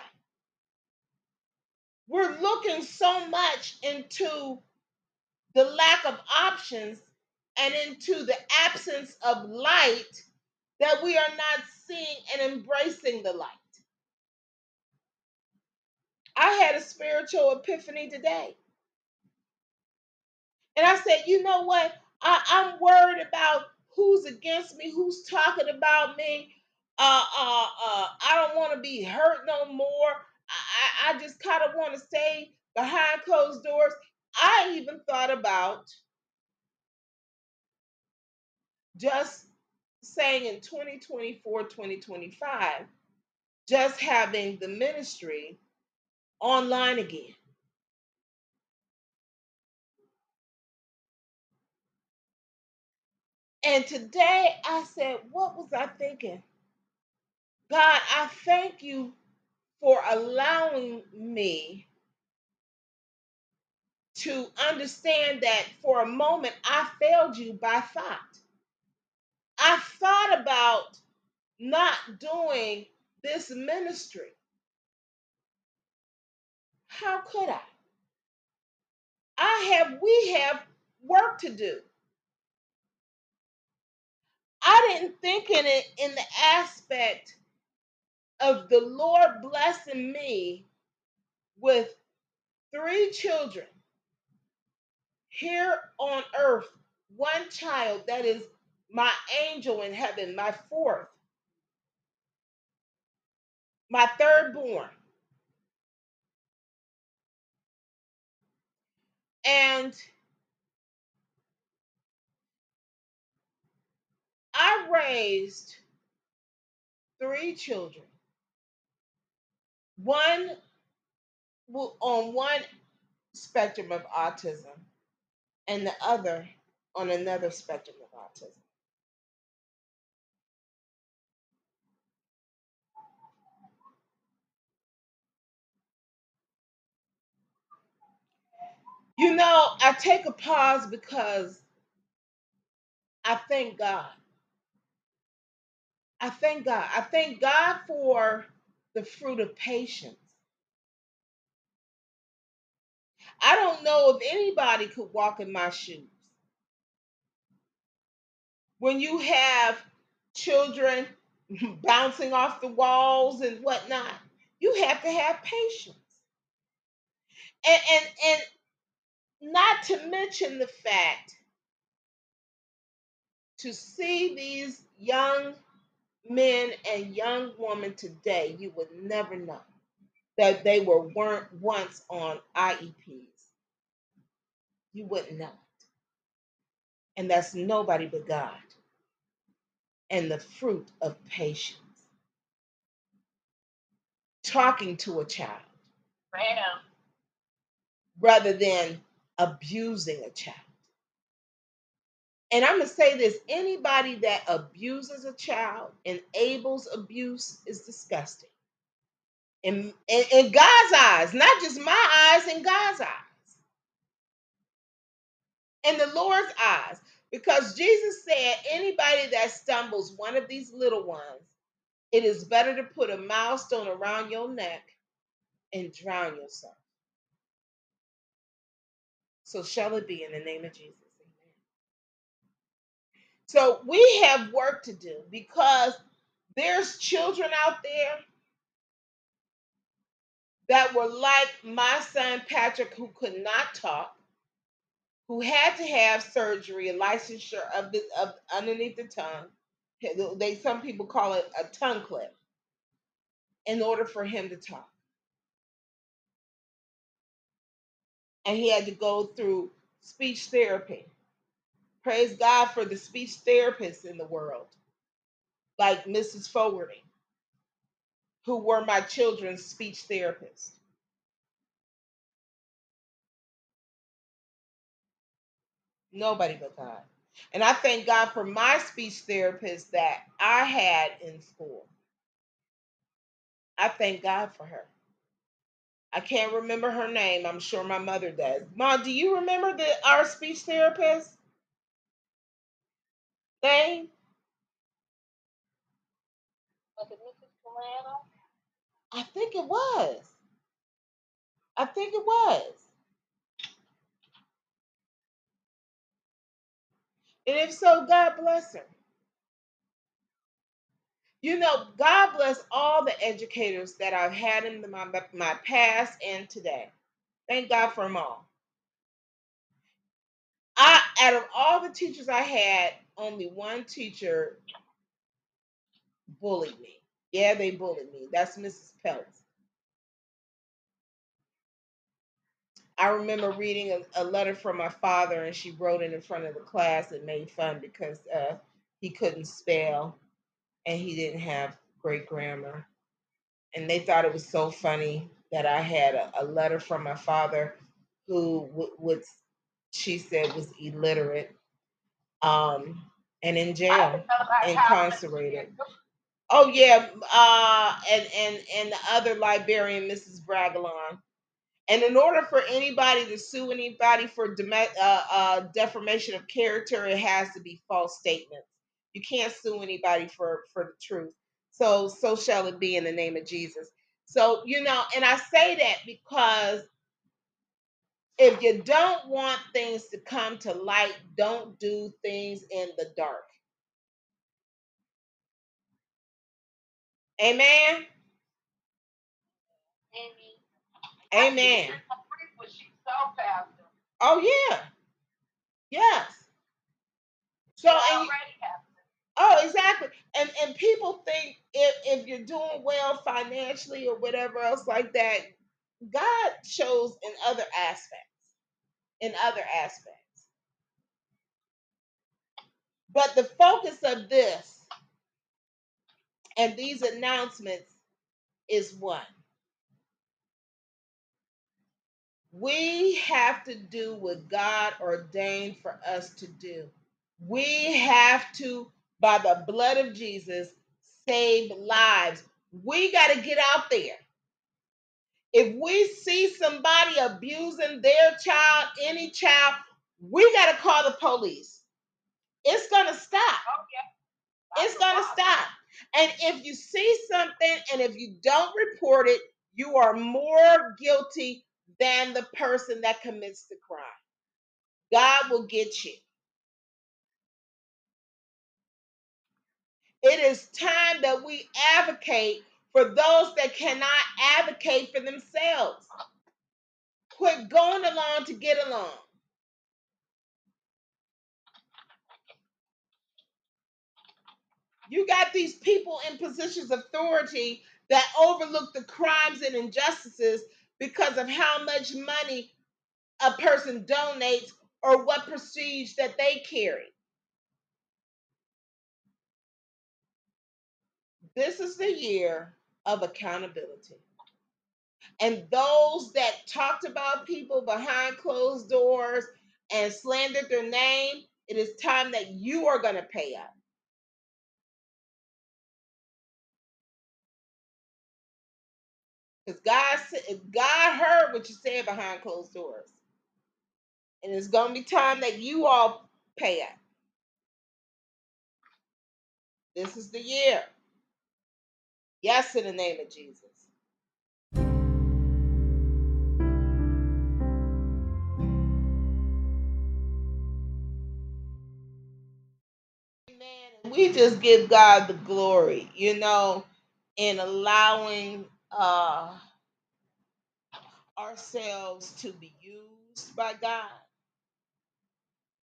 We're looking so much into the lack of options and into the absence of light that we are not seeing and embracing the light. I had a spiritual epiphany today. And I said, you know what? I, I'm worried about who's against me, who's talking about me. Uh, uh, uh, I don't want to be hurt no more. I, I just kind of want to stay behind closed doors. I even thought about just saying in twenty twenty-four, twenty twenty-five, just having the ministry online again. And today I said, what was I thinking? God, I thank you for allowing me to understand that for a moment I failed you by thought. I thought about not doing this ministry. How could I? I have, we have work to do. I didn't think in it in the aspect of the Lord blessing me with three children here on earth, one child that is my angel in heaven, my fourth, my third born. And I raised three children, one on one spectrum of autism and the other on another spectrum of autism. You know, I take a pause because I thank God. I thank God. I thank God for the fruit of patience. I don't know if anybody could walk in my shoes. When you have children bouncing off the walls and whatnot, you have to have patience. And, and, and not to mention the fact to see these young men and young women today, you would never know that they were weren't once on I E Ps. You wouldn't know it. And that's nobody but God and the fruit of patience. Talking to a child, wow, rather than abusing a child. And I'm going to say this, anybody that abuses a child, enables abuse, is disgusting. In, in, in God's eyes, not just my eyes, in God's eyes. In the Lord's eyes. Because Jesus said, anybody that stumbles one of these little ones, it is better to put a millstone around your neck and drown yourself. So shall it be in the name of Jesus. So we have work to do because there's children out there that were like my son Patrick, who could not talk, who had to have surgery, a licensure of the of underneath the tongue. They some people call it a tongue clip in order for him to talk. And he had to go through speech therapy. Praise God for the speech therapists in the world, like Missus Fogarty, who were my children's speech therapist. Nobody but God. And I thank God for my speech therapist that I had in school. I thank God for her. I can't remember her name. I'm sure my mother does. Ma, do you remember the our speech therapist thing? Was it Missus Colano? I think it was. I think it was. And if so, God bless her. You know, God bless all the educators that I've had in the, my, my past and today. Thank God for them all. I, out of all the teachers I had, only one teacher bullied me. Yeah, they bullied me. That's Missus Peltz. I remember reading a, a letter from my father, and she wrote it in front of the class and made fun because uh, he couldn't spell and he didn't have great grammar. And they thought it was so funny that I had a, a letter from my father who w would, she said, was illiterate um, and in jail, incarcerated. Oh, yeah. Uh, and, and, and the other librarian, Missus Bragelon. And in order for anybody to sue anybody for uh, uh, defamation of character, it has to be false statements. You can't sue anybody for, for the truth. So, so shall it be in the name of Jesus. So, you know, and I say that because if you don't want things to come to light, don't do things in the dark. Amen. Amen. Amen. Oh, yeah. Yes. So, and, oh, exactly. And and people think if, if you're doing well financially or whatever else like that, God shows in other aspects, in other aspects. But the focus of this and these announcements is one. We have to do what God ordained for us to do. We have to, by the blood of Jesus, save lives. We got to get out there. If we see somebody abusing their child, any child, we got to call the police. It's going to stop. Okay. It's going to stop. And if you see something and if you don't report it, you are more guilty than the person that commits the crime. God will get you. It is time that we advocate for those that cannot advocate for themselves. Quit going along to get along. You got these people in positions of authority that overlook the crimes and injustices because of how much money a person donates or what prestige that they carry. This is the year of accountability. And those that talked about people behind closed doors and slandered their name, it is time that you are going to pay up. Because God, God heard what you said behind closed doors. And it's going to be time that you all pay up. This is the year. Yes, in the name of Jesus. Amen. We just give God the glory, you know, in allowing Uh, ourselves to be used by God.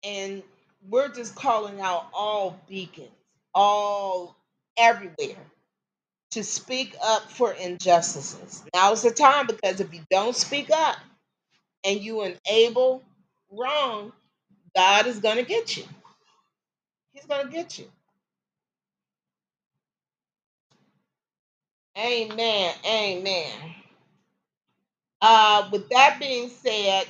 And we're just calling out all beacons, all everywhere, to speak up for injustices. Now is the time, because if you don't speak up and you enable wrong, God is going to get you. He's going to get you. Amen. Amen. Uh, with that being said,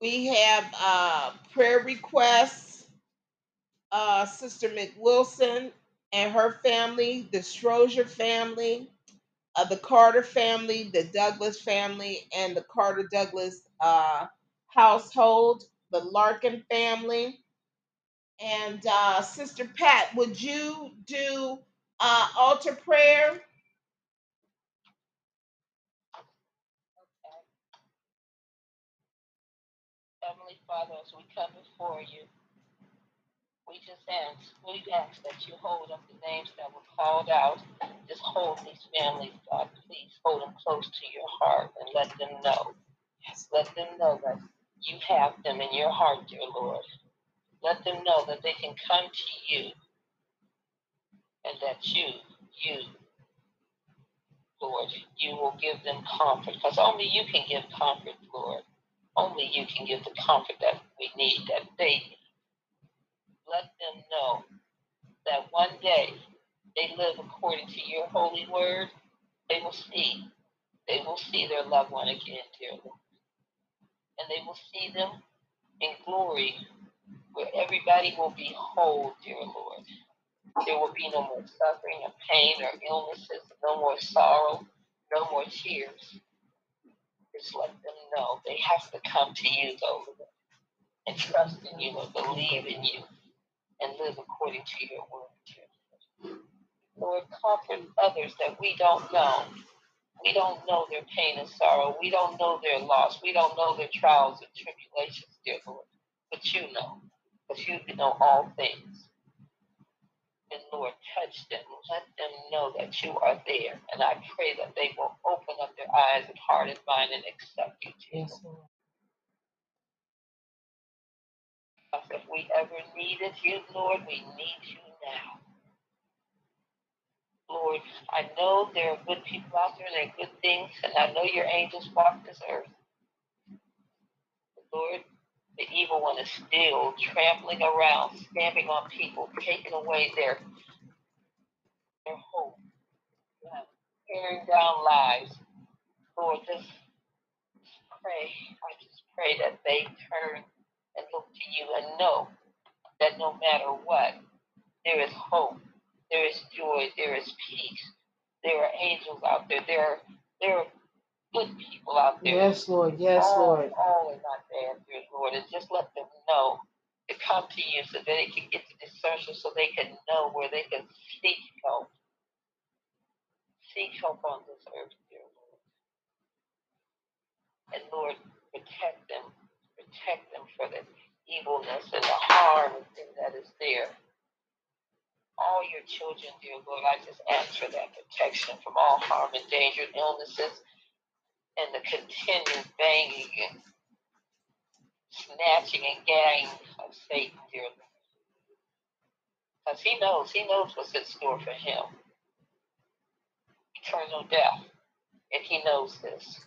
we have uh, prayer requests. Uh, Sister McWilson and her family, the Strozier family, uh, the Carter family, the Douglas family, and the Carter Douglas uh, household, the Larkin family. And uh, Sister Pat, would you do uh, altar prayer? Heavenly Father, as we come before you, we just ask, we ask that you hold up the names that were called out. Just hold these families, God, please hold them close to your heart and let them know. Yes, let them know that you have them in your heart, dear Lord. Let them know that they can come to you and that you, you, Lord, you will give them comfort, because only you can give comfort, Lord. Only you can give the comfort that we need, that they need. Let them know that one day they live according to your holy word. They will see. They will see their loved one again, dear Lord. And they will see them in glory where everybody will be whole, dear Lord. There will be no more suffering or pain or illnesses, no more sorrow, no more tears. Just let them know they have to come to you, though, and trust in you and believe in you and live according to your word. Lord, comfort others that we don't know. We don't know their pain and sorrow. We don't know their loss. We don't know their trials and tribulations, dear Lord. But you know, because you know all things. And Lord, touch them. Let them know that you are there. And I pray that they will open up their eyes and heart and mind and accept you, Jesus. Yes, if we ever needed you, Lord, we need you now. Lord, I know there are good people out there and there are good things, and I know your angels walk this earth. But Lord, the evil one is still trampling around, stamping on people, taking away their their hope, tearing down lives. Lord, just pray. I just pray that they turn and look to you and know that no matter what, there is hope, there is joy, there is peace. There are angels out there. There are there are good people out there. Yes, Lord. Yes, all, Lord. All are not bad, dear Lord. And just let them know to come to you so they can get the discernment, so they can know where they can seek help. Seek help on this earth, dear Lord. And Lord, protect them. Protect them for the evilness and the harm and thing that is there. All your children, dear Lord, I just ask for that protection from all harm and danger and illnesses, and the continued banging and snatching and gagging of Satan, dear Lord. Because he knows, he knows what's in store for him. Eternal death. And he knows this.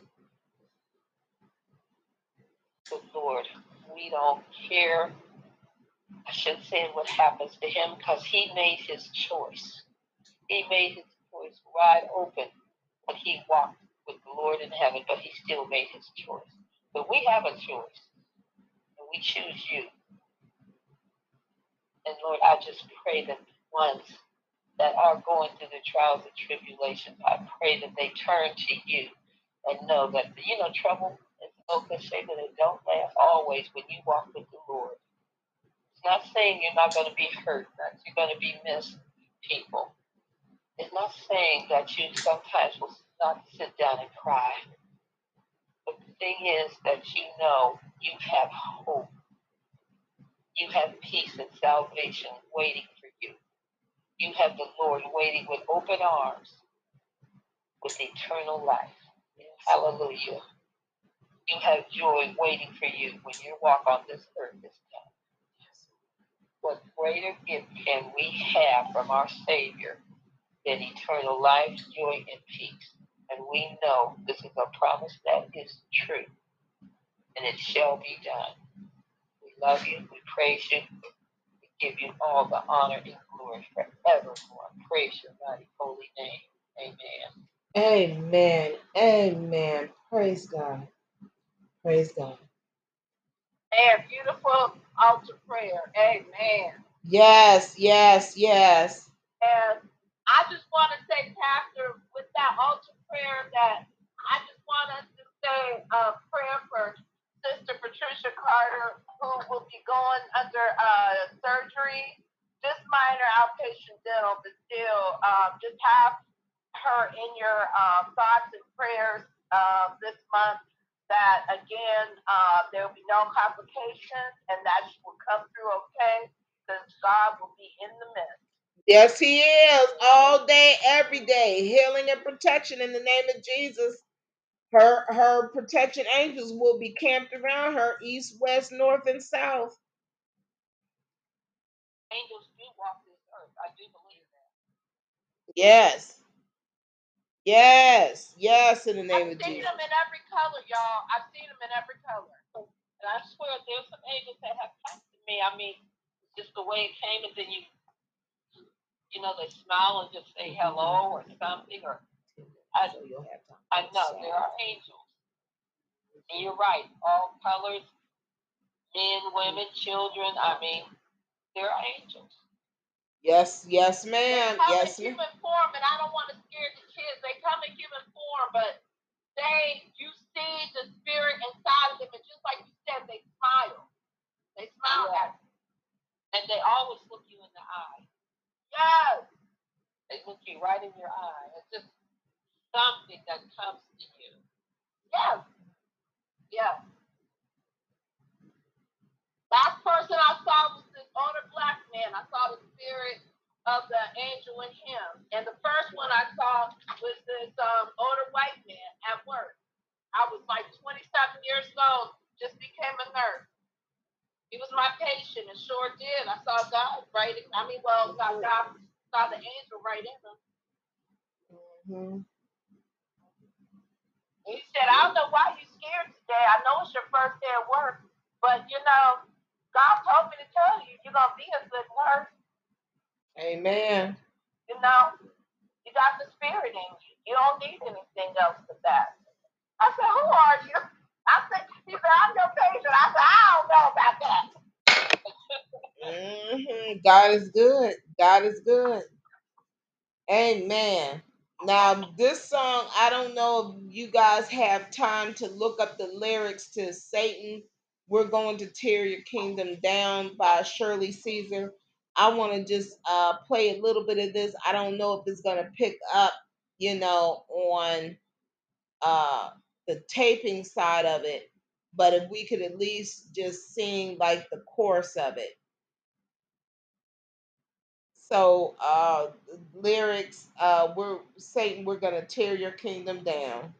But Lord, we don't care, I shouldn't say what happens to him, because he made his choice. He made his choice wide open when he walked with the Lord in heaven, but he still made his choice. But we have a choice, and we choose you. And Lord, I just pray that the ones that are going through the trials and tribulations, I pray that they turn to you and know that, you know, trouble is no good shape, but it don't last always when you walk with the Lord. It's not saying you're not going to be hurt, that you're going to be missed, people. It's not saying that you sometimes will not sit down and cry. But the thing is that you know you have hope. You have peace and salvation waiting for you. You have the Lord waiting with open arms, with eternal life. Yes. Hallelujah. You have joy waiting for you when your walk on this earth is done. Yes. What greater gift can we have from our Savior than eternal life, joy, and peace? And we know this is a promise that is true, and it shall be done. We love you. We praise you. We give you all the honor and glory forevermore. Praise your mighty holy name. Amen. Amen. Amen. Praise God. Praise God. And beautiful altar prayer. Amen. Yes, yes, yes. And I just want to say, Pastor, with that altar prayer, that I just want us to say a prayer for Sister Patricia Carter, who will be going under uh, surgery, just minor outpatient dental, but still um, just have her in your uh, thoughts and prayers uh, this month, that again, uh, there will be no complications and that she will come through okay, because God will be in the midst. Yes, he is, all day, every day, healing and protection in the name of Jesus. Her, her protection angels will be camped around her, east, west, north, and south. Angels do walk this earth. I do believe that. Yes. Yes. Yes, in the name of Jesus. I've seen them in every color, y'all. I've seen them in every color. And I swear, there's some angels that have come to me. I mean, just the way it came, and then you, you know, they smile and just say hello or something. Or I, I know there are angels, and you're right, all colors, men, women, children. I mean, there are angels. Yes, yes, ma'am. Yes, ma'am. They come in human form, and I don't want to scare the kids. They come in human form, but they, you see the spirit inside of them, and just like you said, they smile. They smile yeah. at you, and they always look you in the eye. Yes. They look you right in your eye. It's just something that comes to you. Yes. Yes. Last person I saw was this older black man. I saw the spirit of the angel in him. And the first one I saw was this um, older white man at work. I was like twenty-seven years old, just became a nurse. He was my patient, and sure did. I saw God right in, I mean, well, saw God, saw the angel right in him. Mm-hmm. He said, I don't know why you're scared today. I know it's your first day at work, but, you know, God told me to tell you, you're going to be a good nurse. Amen. You know, you got the spirit in you. You don't need anything else but that. I said, who are you? I said, he said, I'm your patient. I said, I don't know about that. Mm-hmm. God is good. God is good. Amen. Now, this song, I don't know if you guys have time to look up the lyrics to Satan, We're Going to Tear Your Kingdom Down by Shirley Caesar. I want to just uh, play a little bit of this. I don't know if it's going to pick up, you know, on uh, the taping side of it, but if we could at least just sing like the chorus of it. So uh, lyrics, uh, we're Satan, we're gonna tear your kingdom down.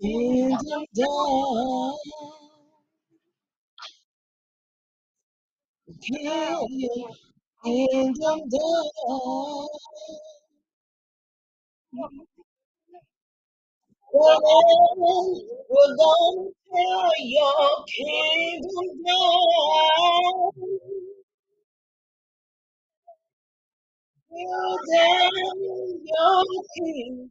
Kingdom down. Tear your kingdom down. We're gonna tear your kingdom down. Tear down your kingdom.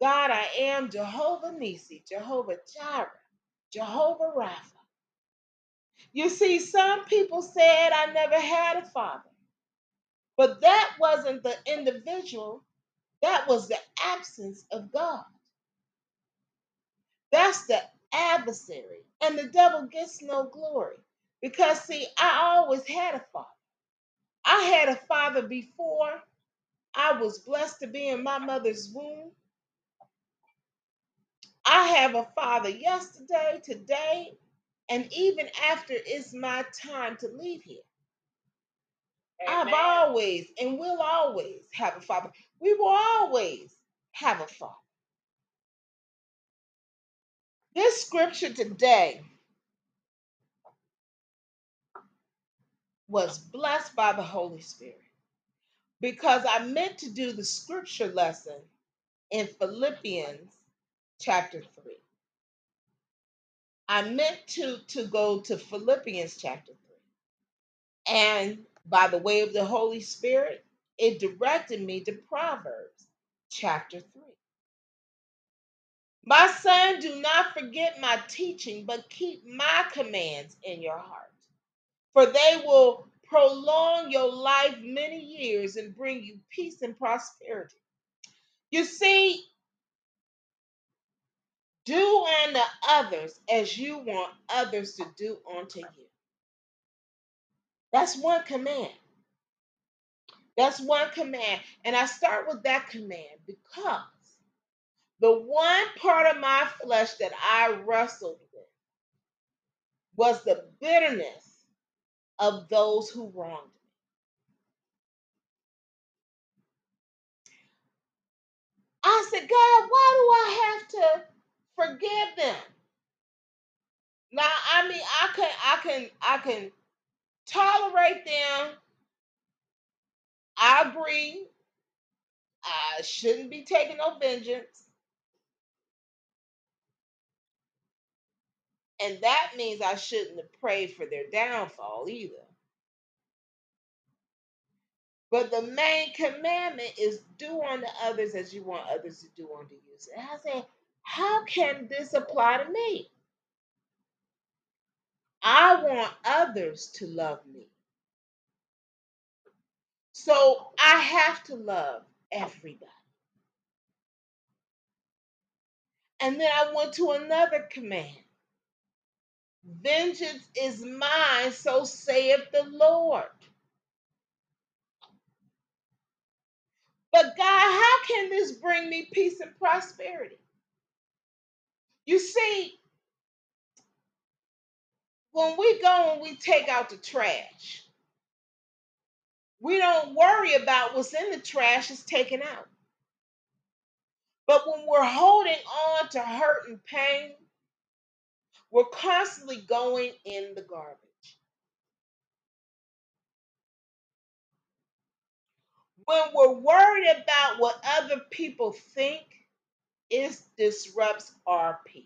God, I am Jehovah Nissi, Jehovah Jireh, Jehovah Rapha. You see, some people said I never had a father, but that wasn't the individual. That was the absence of God. That's the adversary, and the devil gets no glory because, see, I always had a father. I had a father before. I was blessed to be in my mother's womb. I have a father yesterday, today, and even after it's my time to leave here. Amen. I've always and will always have a father. We will always have a father. This scripture today was blessed by the Holy Spirit. Because I meant to do the scripture lesson in Philippians chapter three. I meant to, to go to Philippians chapter three. And by the way of the Holy Spirit, it directed me to Proverbs chapter three. My son, do not forget my teaching, but keep my commands in your heart, for they will prolong your life many years and bring you peace and prosperity. You see, do unto others as you want others to do unto you. That's one command. That's one command. And I start with that command because the one part of my flesh that I wrestled with was the bitterness of those who wronged me. I said, God, why do I have to forgive them? Now, I mean, I can, I can, I can tolerate them. I agree. I shouldn't be taking no vengeance. And that means I shouldn't have prayed for their downfall either. But the main commandment is do unto others as you want others to do unto you. So I said, how can this apply to me? I want others to love me. So I have to love everybody. And then I went to another command. Vengeance is mine, so saith the Lord. But God, how can this bring me peace and prosperity? You see, when we go and we take out the trash, we don't worry about what's in the trash is taken out. But when we're holding on to hurt and pain, we're constantly going in the garbage. When we're worried about what other people think, it disrupts our peace.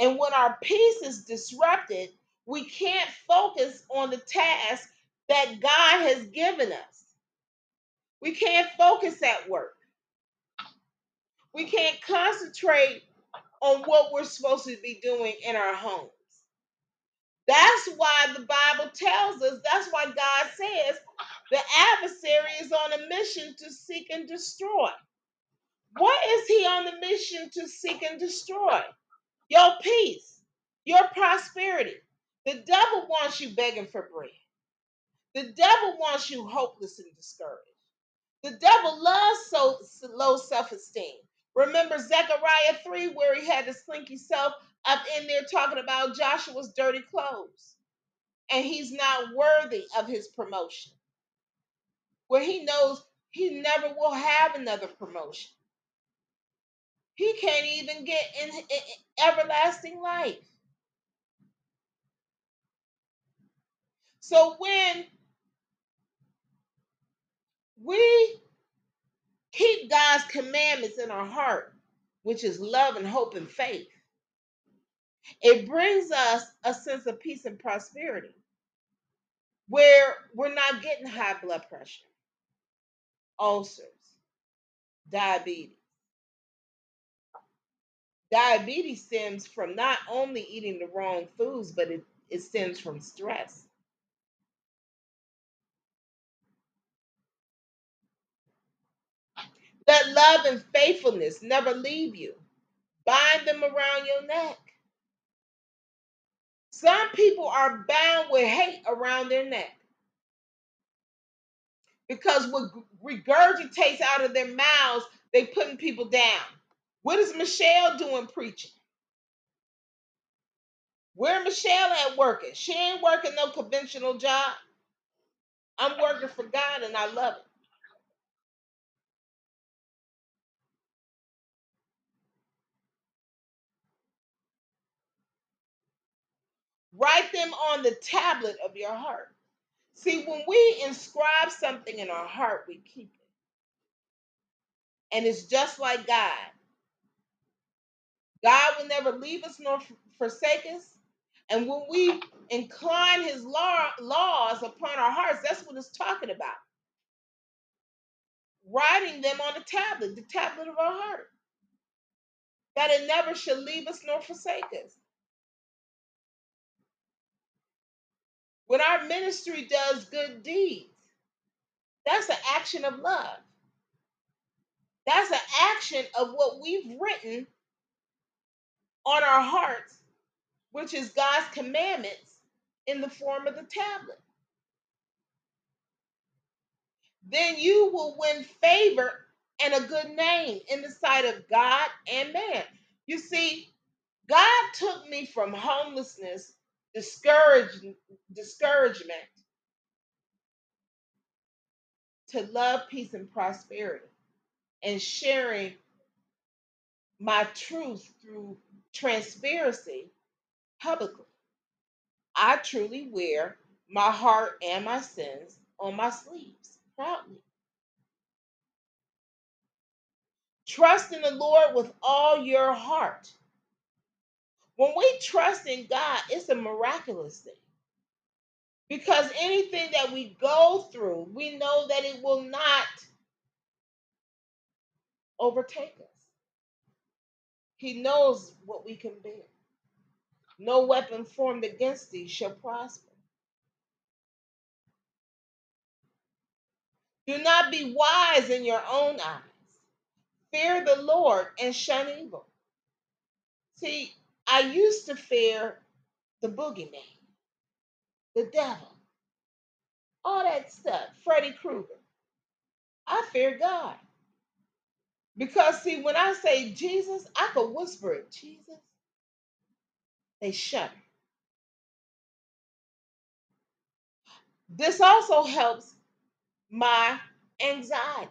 And when our peace is disrupted, we can't focus on the task that God has given us. We can't focus at work. We can't concentrate on what we're supposed to be doing in our homes. That's why the Bible tells us, that's why God says the adversary is on a mission to seek and destroy. What is he on the mission to seek and destroy? Your peace, your prosperity. The devil wants you begging for bread. The devil wants you hopeless and discouraged. The devil loves so, so low self-esteem. Remember Zechariah three, where he had his slinky self up in there talking about Joshua's dirty clothes. And he's not worthy of his promotion. Where he knows he never will have another promotion. He can't even get in, in, in everlasting life. So when we keep God's commandments in our heart, which is love and hope and faith, it brings us a sense of peace and prosperity where we're not getting high blood pressure, ulcers, diabetes. Diabetes stems from not only eating the wrong foods, but it, it stems from stress. Let love and faithfulness never leave you. Bind them around your neck. Some people are bound with hate around their neck because what regurgitates out of their mouths, they're putting people down. What is Michelle doing preaching? Where Michelle at working? She ain't working no conventional job. I'm working for God and I love it. Write them on the tablet of your heart. See, when we inscribe something in our heart, we keep it. And it's just like God. God will never leave us nor forsake us. And when we incline his law, laws upon our hearts, that's what it's talking about. Writing them on the tablet, the tablet of our heart. That it never should leave us nor forsake us. When our ministry does good deeds, that's an action of love. That's an action of what we've written on our hearts, which is God's commandments in the form of the tablet. Then you will win favor and a good name in the sight of God and man. You see, God took me from homelessness, Discouragement, discouragement to love, peace, and prosperity, and sharing my truth through transparency publicly. I truly wear my heart and my sins on my sleeves proudly. Trust in the Lord with all your heart. When we trust in God, it's a miraculous thing. Because anything that we go through, we know that it will not overtake us. He knows what we can bear. No weapon formed against thee shall prosper. Do not be wise in your own eyes. Fear the Lord and shun evil. See, I used to fear the boogeyman, the devil, all that stuff, Freddy Krueger. I fear God. Because, see, when I say Jesus, I could whisper it, Jesus. They shudder. This also helps my anxiety.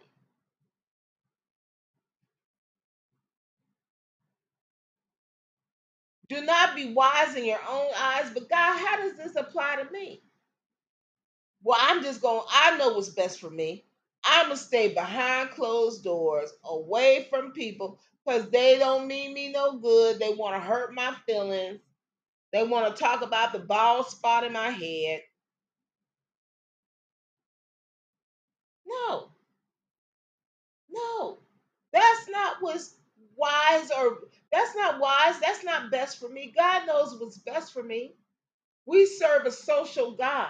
Do not be wise in your own eyes, but God, how does this apply to me? Well, I'm just going, I know what's best for me. I'm going to stay behind closed doors, away from people, because they don't mean me no good. They want to hurt my feelings. They want to talk about the bald spot in my head. No. No. That's not what's wise or that's not wise. That's not best for me. God knows what's best for me. We serve a social God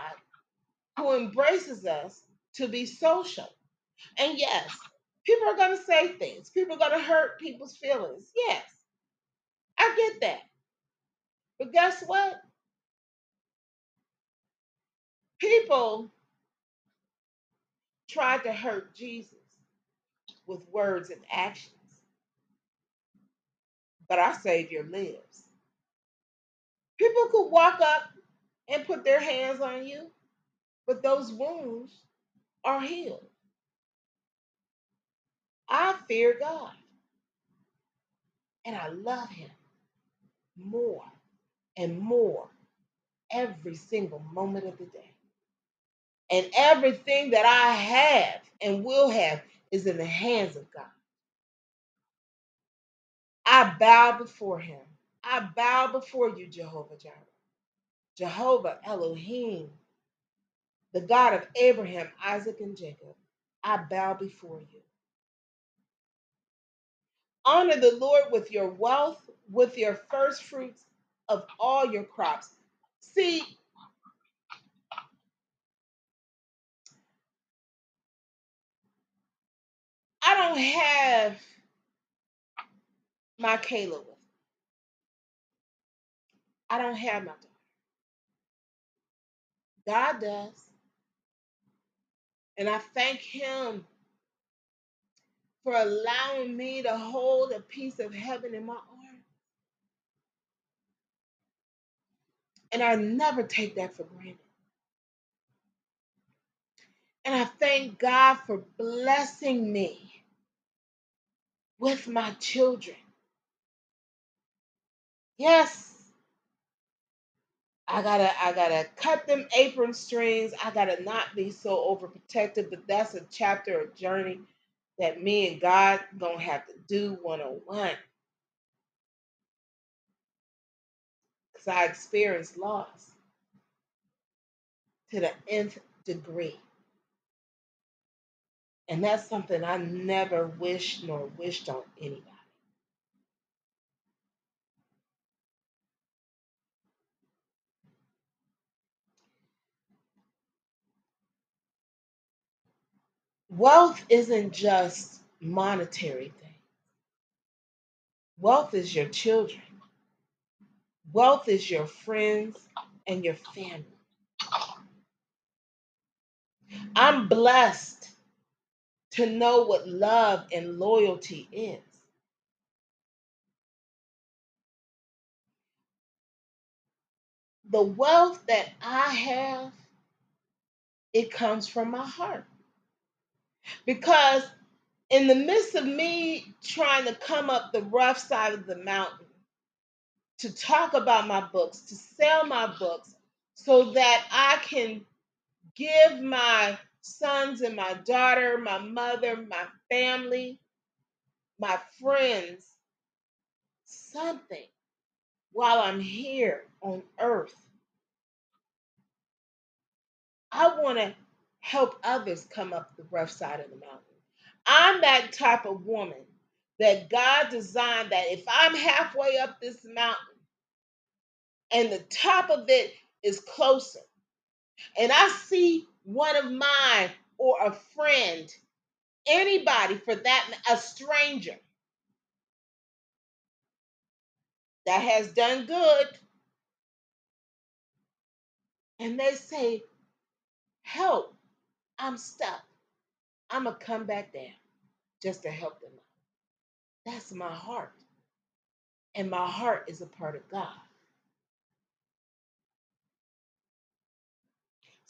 who embraces us to be social. And yes, people are going to say things. People are going to hurt people's feelings. Yes, I get that. But guess what? People tried to hurt Jesus with words and actions. But our Savior lives. People could walk up and put their hands on you, but those wounds are healed. I fear God, and I love him more and more every single moment of the day. And everything that I have and will have is in the hands of God. I bow before him. I bow before you, Jehovah Jireh, Jehovah Elohim, the God of Abraham, Isaac, and Jacob. I bow before you. Honor the Lord with your wealth, with your first fruits of all your crops. See, I don't have my Kayla with me. I don't have my daughter. God does. And I thank him for allowing me to hold a piece of heaven in my arms. And I never take that for granted. And I thank God for blessing me with my children. Yes. I gotta, I gotta cut them apron strings. I gotta not be so overprotective, but that's a chapter, a journey that me and God gonna have to do one oh one. Because I experienced loss to the nth degree. And that's something I never wished nor wished on anybody. Wealth isn't just monetary things. Wealth is your children. Wealth is your friends and your family. I'm blessed to know what love and loyalty is. The wealth that I have, it comes from my heart. Because in the midst of me trying to come up the rough side of the mountain to talk about my books, to sell my books so that I can give my sons and my daughter, my mother, my family, my friends something while I'm here on earth, I want to help others come up the rough side of the mountain. I'm that type of woman that God designed that if I'm halfway up this mountain and the top of it is closer, and I see one of mine or a friend, anybody for that, a stranger that has done good, and they say, help. I'm stuck. I'm going to come back down just to help them out. That's my heart. And my heart is a part of God.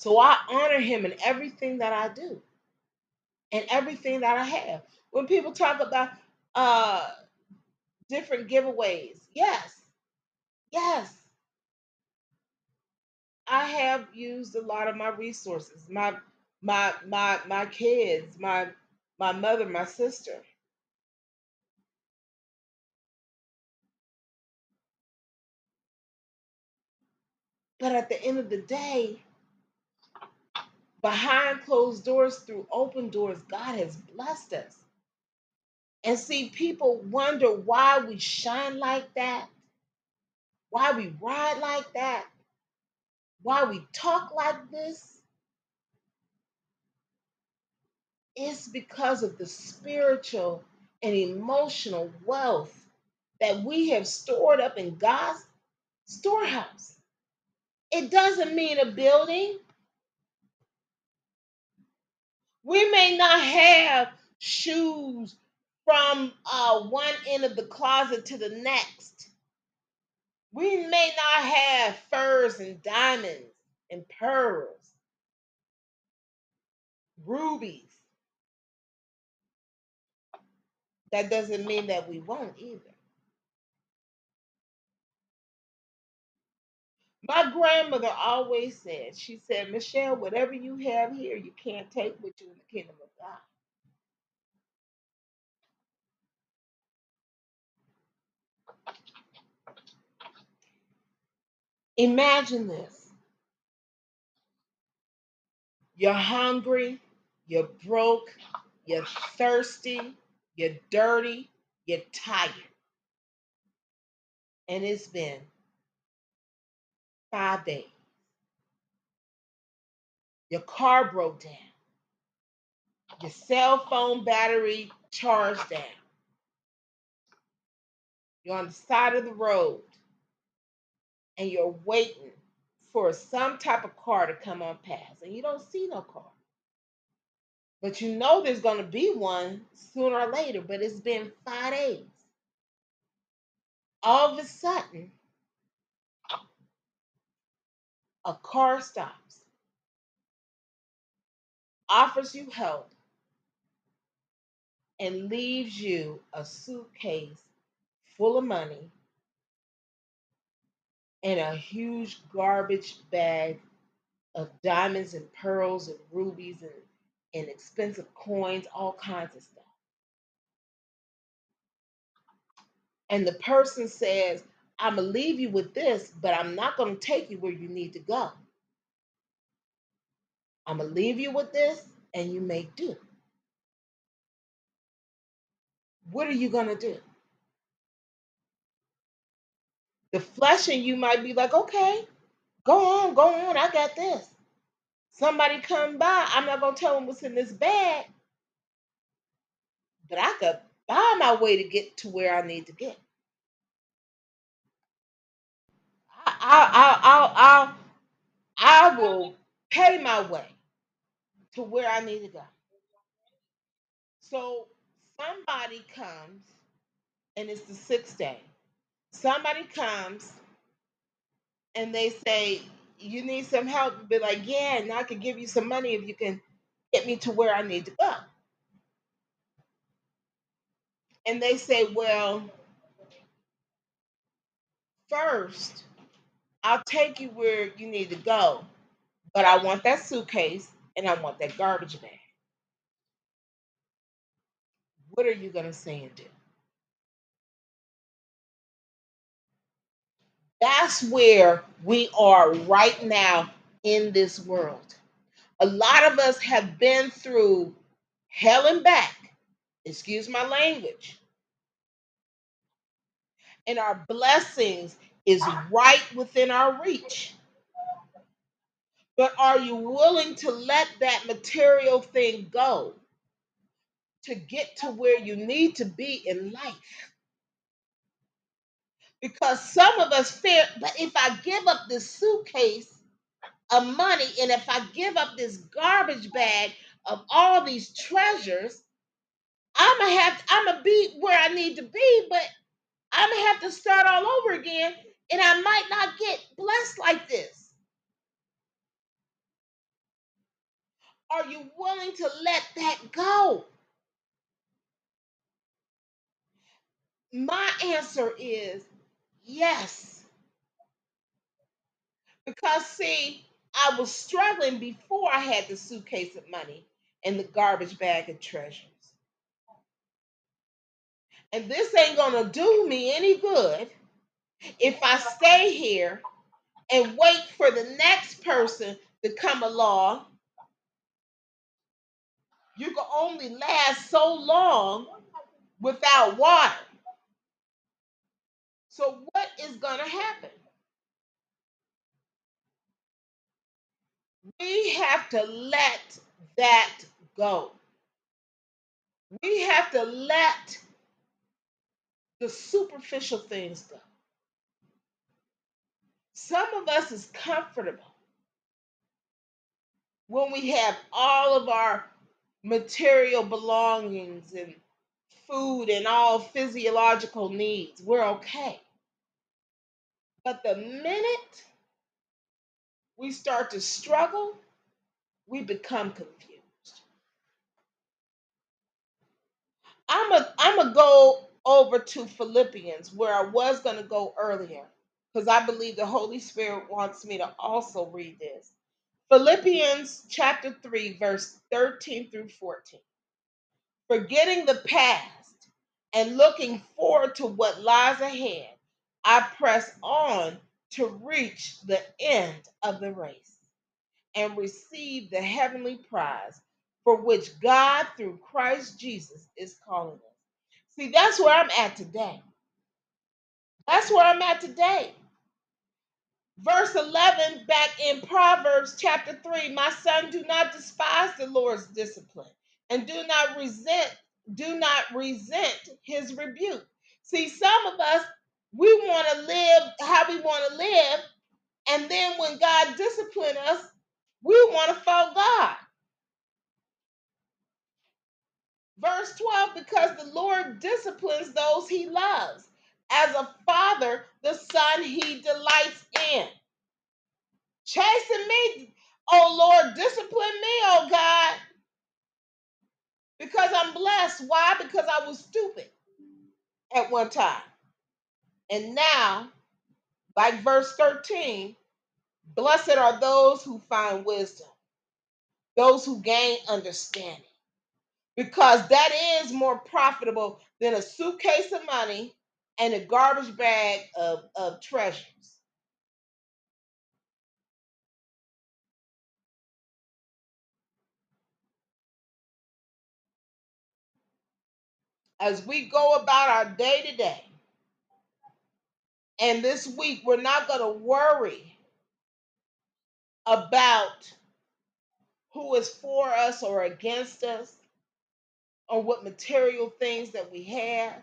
So I honor him in everything that I do and everything that I have. When people talk about uh, different giveaways, yes, yes. I have used a lot of my resources, my my my my kids, my my mother, my sister. But at the end of the day, behind closed doors, through open doors, God has blessed us. And see, people wonder why we shine like that, why we ride like that, why we talk like this. It's because of the spiritual and emotional wealth that we have stored up in God's storehouse. It doesn't mean a building. We may not have shoes from uh, one end of the closet to the next. We may not have furs and diamonds and pearls, rubies. That doesn't mean that we won't either. My grandmother always said, she said, Michelle, whatever you have here, you can't take with you in the kingdom of God. Imagine this. You're hungry, you're broke, you're thirsty, you're dirty, you're tired. And it's been five days. Your car broke down. Your cell phone battery charged down. You're on the side of the road and you're waiting for some type of car to come on past, and you don't see no car. But you know there's going to be one sooner or later, but it's been five days. All of a sudden, a car stops, offers you help, and leaves you a suitcase full of money and a huge garbage bag of diamonds and pearls and rubies and, and expensive coins, all kinds of stuff. And the person says, I'm going to leave you with this, but I'm not going to take you where you need to go. I'm going to leave you with this, and you make do. What are you going to do? The flesh in you might be like, okay, go on, go on, I got this. Somebody come by, I'm not going to tell them what's in this bag, but I could buy my way to get to where I need to get. I, I, I, I, I will pay my way to where I need to go. So somebody comes, and it's the sixth day. Somebody comes and they say, you need some help. You'll be like, yeah, and I can give you some money if you can get me to where I need to go. And they say, well, first, I'll take you where you need to go, but I want that suitcase and I want that garbage bag. What are you going to say and do? That's where we are right now in this world. A lot of us have been through hell and back, excuse my language, and our blessings is right within our reach. But are you willing to let that material thing go to get to where you need to be in life? Because some of us fear, but if I give up this suitcase of money, and if I give up this garbage bag of all these treasures, I'm gonna have, I'm gonna be where I need to be, but I'm gonna have to start all over again, and I might not get blessed like this. Are you willing to let that go? My answer is yes. Because, see, I was struggling before I had the suitcase of money and the garbage bag of treasures. And this ain't going to do me any good if I stay here and wait for the next person to come along. You can only last so long without water. So what is going to happen? We have to let that go. We have to let the superficial things go. Some of us is comfortable when we have all of our material belongings and food and all physiological needs. We're okay. But the minute we start to struggle, we become confused. I'm a, I'm a go over to Philippians, where I was going to go earlier, because I believe the Holy Spirit wants me to also read this. Philippians chapter three, verse thirteen through fourteen. Forgetting the past and looking forward to what lies ahead, I press on to reach the end of the race and receive the heavenly prize for which God, through Christ Jesus, is calling us. See, that's where I'm at today. That's where I'm at today. Verse eleven, back in Proverbs chapter three, my son, do not despise the Lord's discipline, and do not resent, do not resent his rebuke. See, some of us, we want to live how we want to live, and then when God disciplines us, we want to follow God. Verse twelve, because the Lord disciplines those he loves. As a father, the son he delights in. Chasing me, oh Lord, discipline me, oh God. Because I'm blessed. Why? Because I was stupid at one time. And now, like verse thirteen, blessed are those who find wisdom, those who gain understanding, because that is more profitable than a suitcase of money and a garbage bag of, of treasures. As we go about our day to day, and this week, we're not going to worry about who is for us or against us, or what material things that we have.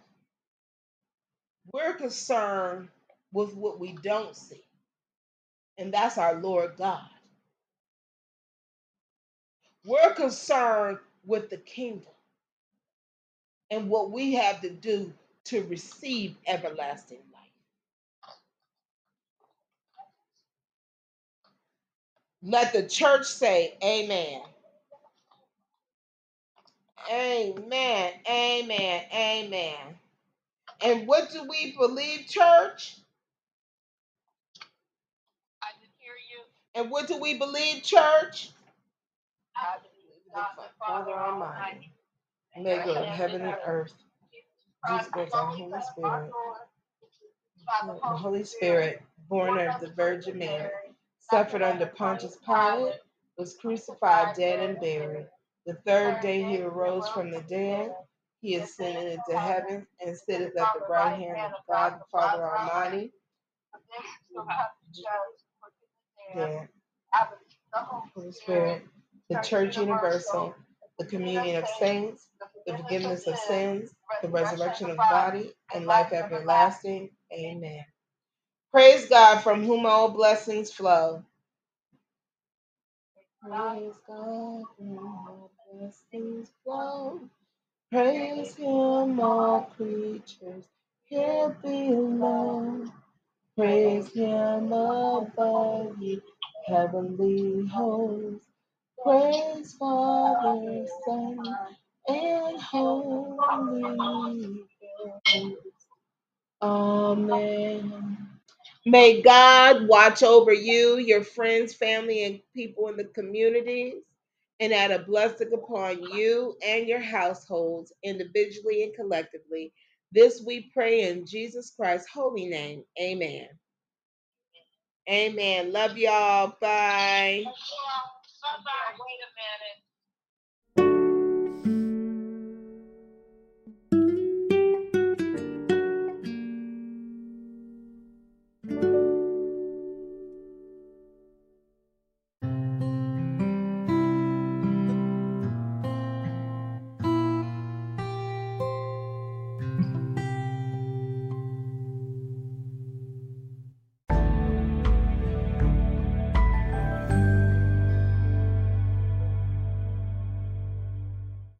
We're concerned with what we don't see, and that's our Lord God. We're concerned with the kingdom and what we have to do to receive everlasting life. Let the church say amen. Amen, amen, amen. And what do we believe, church? I didn't hear you. And what do we believe, church? I believe God the Father Almighty, maker of heaven and earth, Jesus Christ, the Holy Spirit, the Holy Spirit, born of the Virgin Mary, suffered under Pontius Pilate, was crucified, dead, and buried. The third day he arose from the dead. He ascended into heaven and sitteth at the right hand of God the Father Almighty. Yeah. Holy Spirit, the Church Universal, the communion of saints, the forgiveness of sins, the resurrection of body, and life everlasting. Amen. Praise God, from whom all blessings flow. Praise God, from whom all blessings flow. Praise him, all creatures here below. Praise him above, ye heavenly hosts. Praise Father, Son, and Holy Spirit. Amen. May God watch over you, your friends, family, and people in the communities, and add a blessing upon you and your households, individually and collectively. This we pray in Jesus Christ's holy name. Amen. Amen. Love y'all. Bye. Bye-bye. Wait a minute.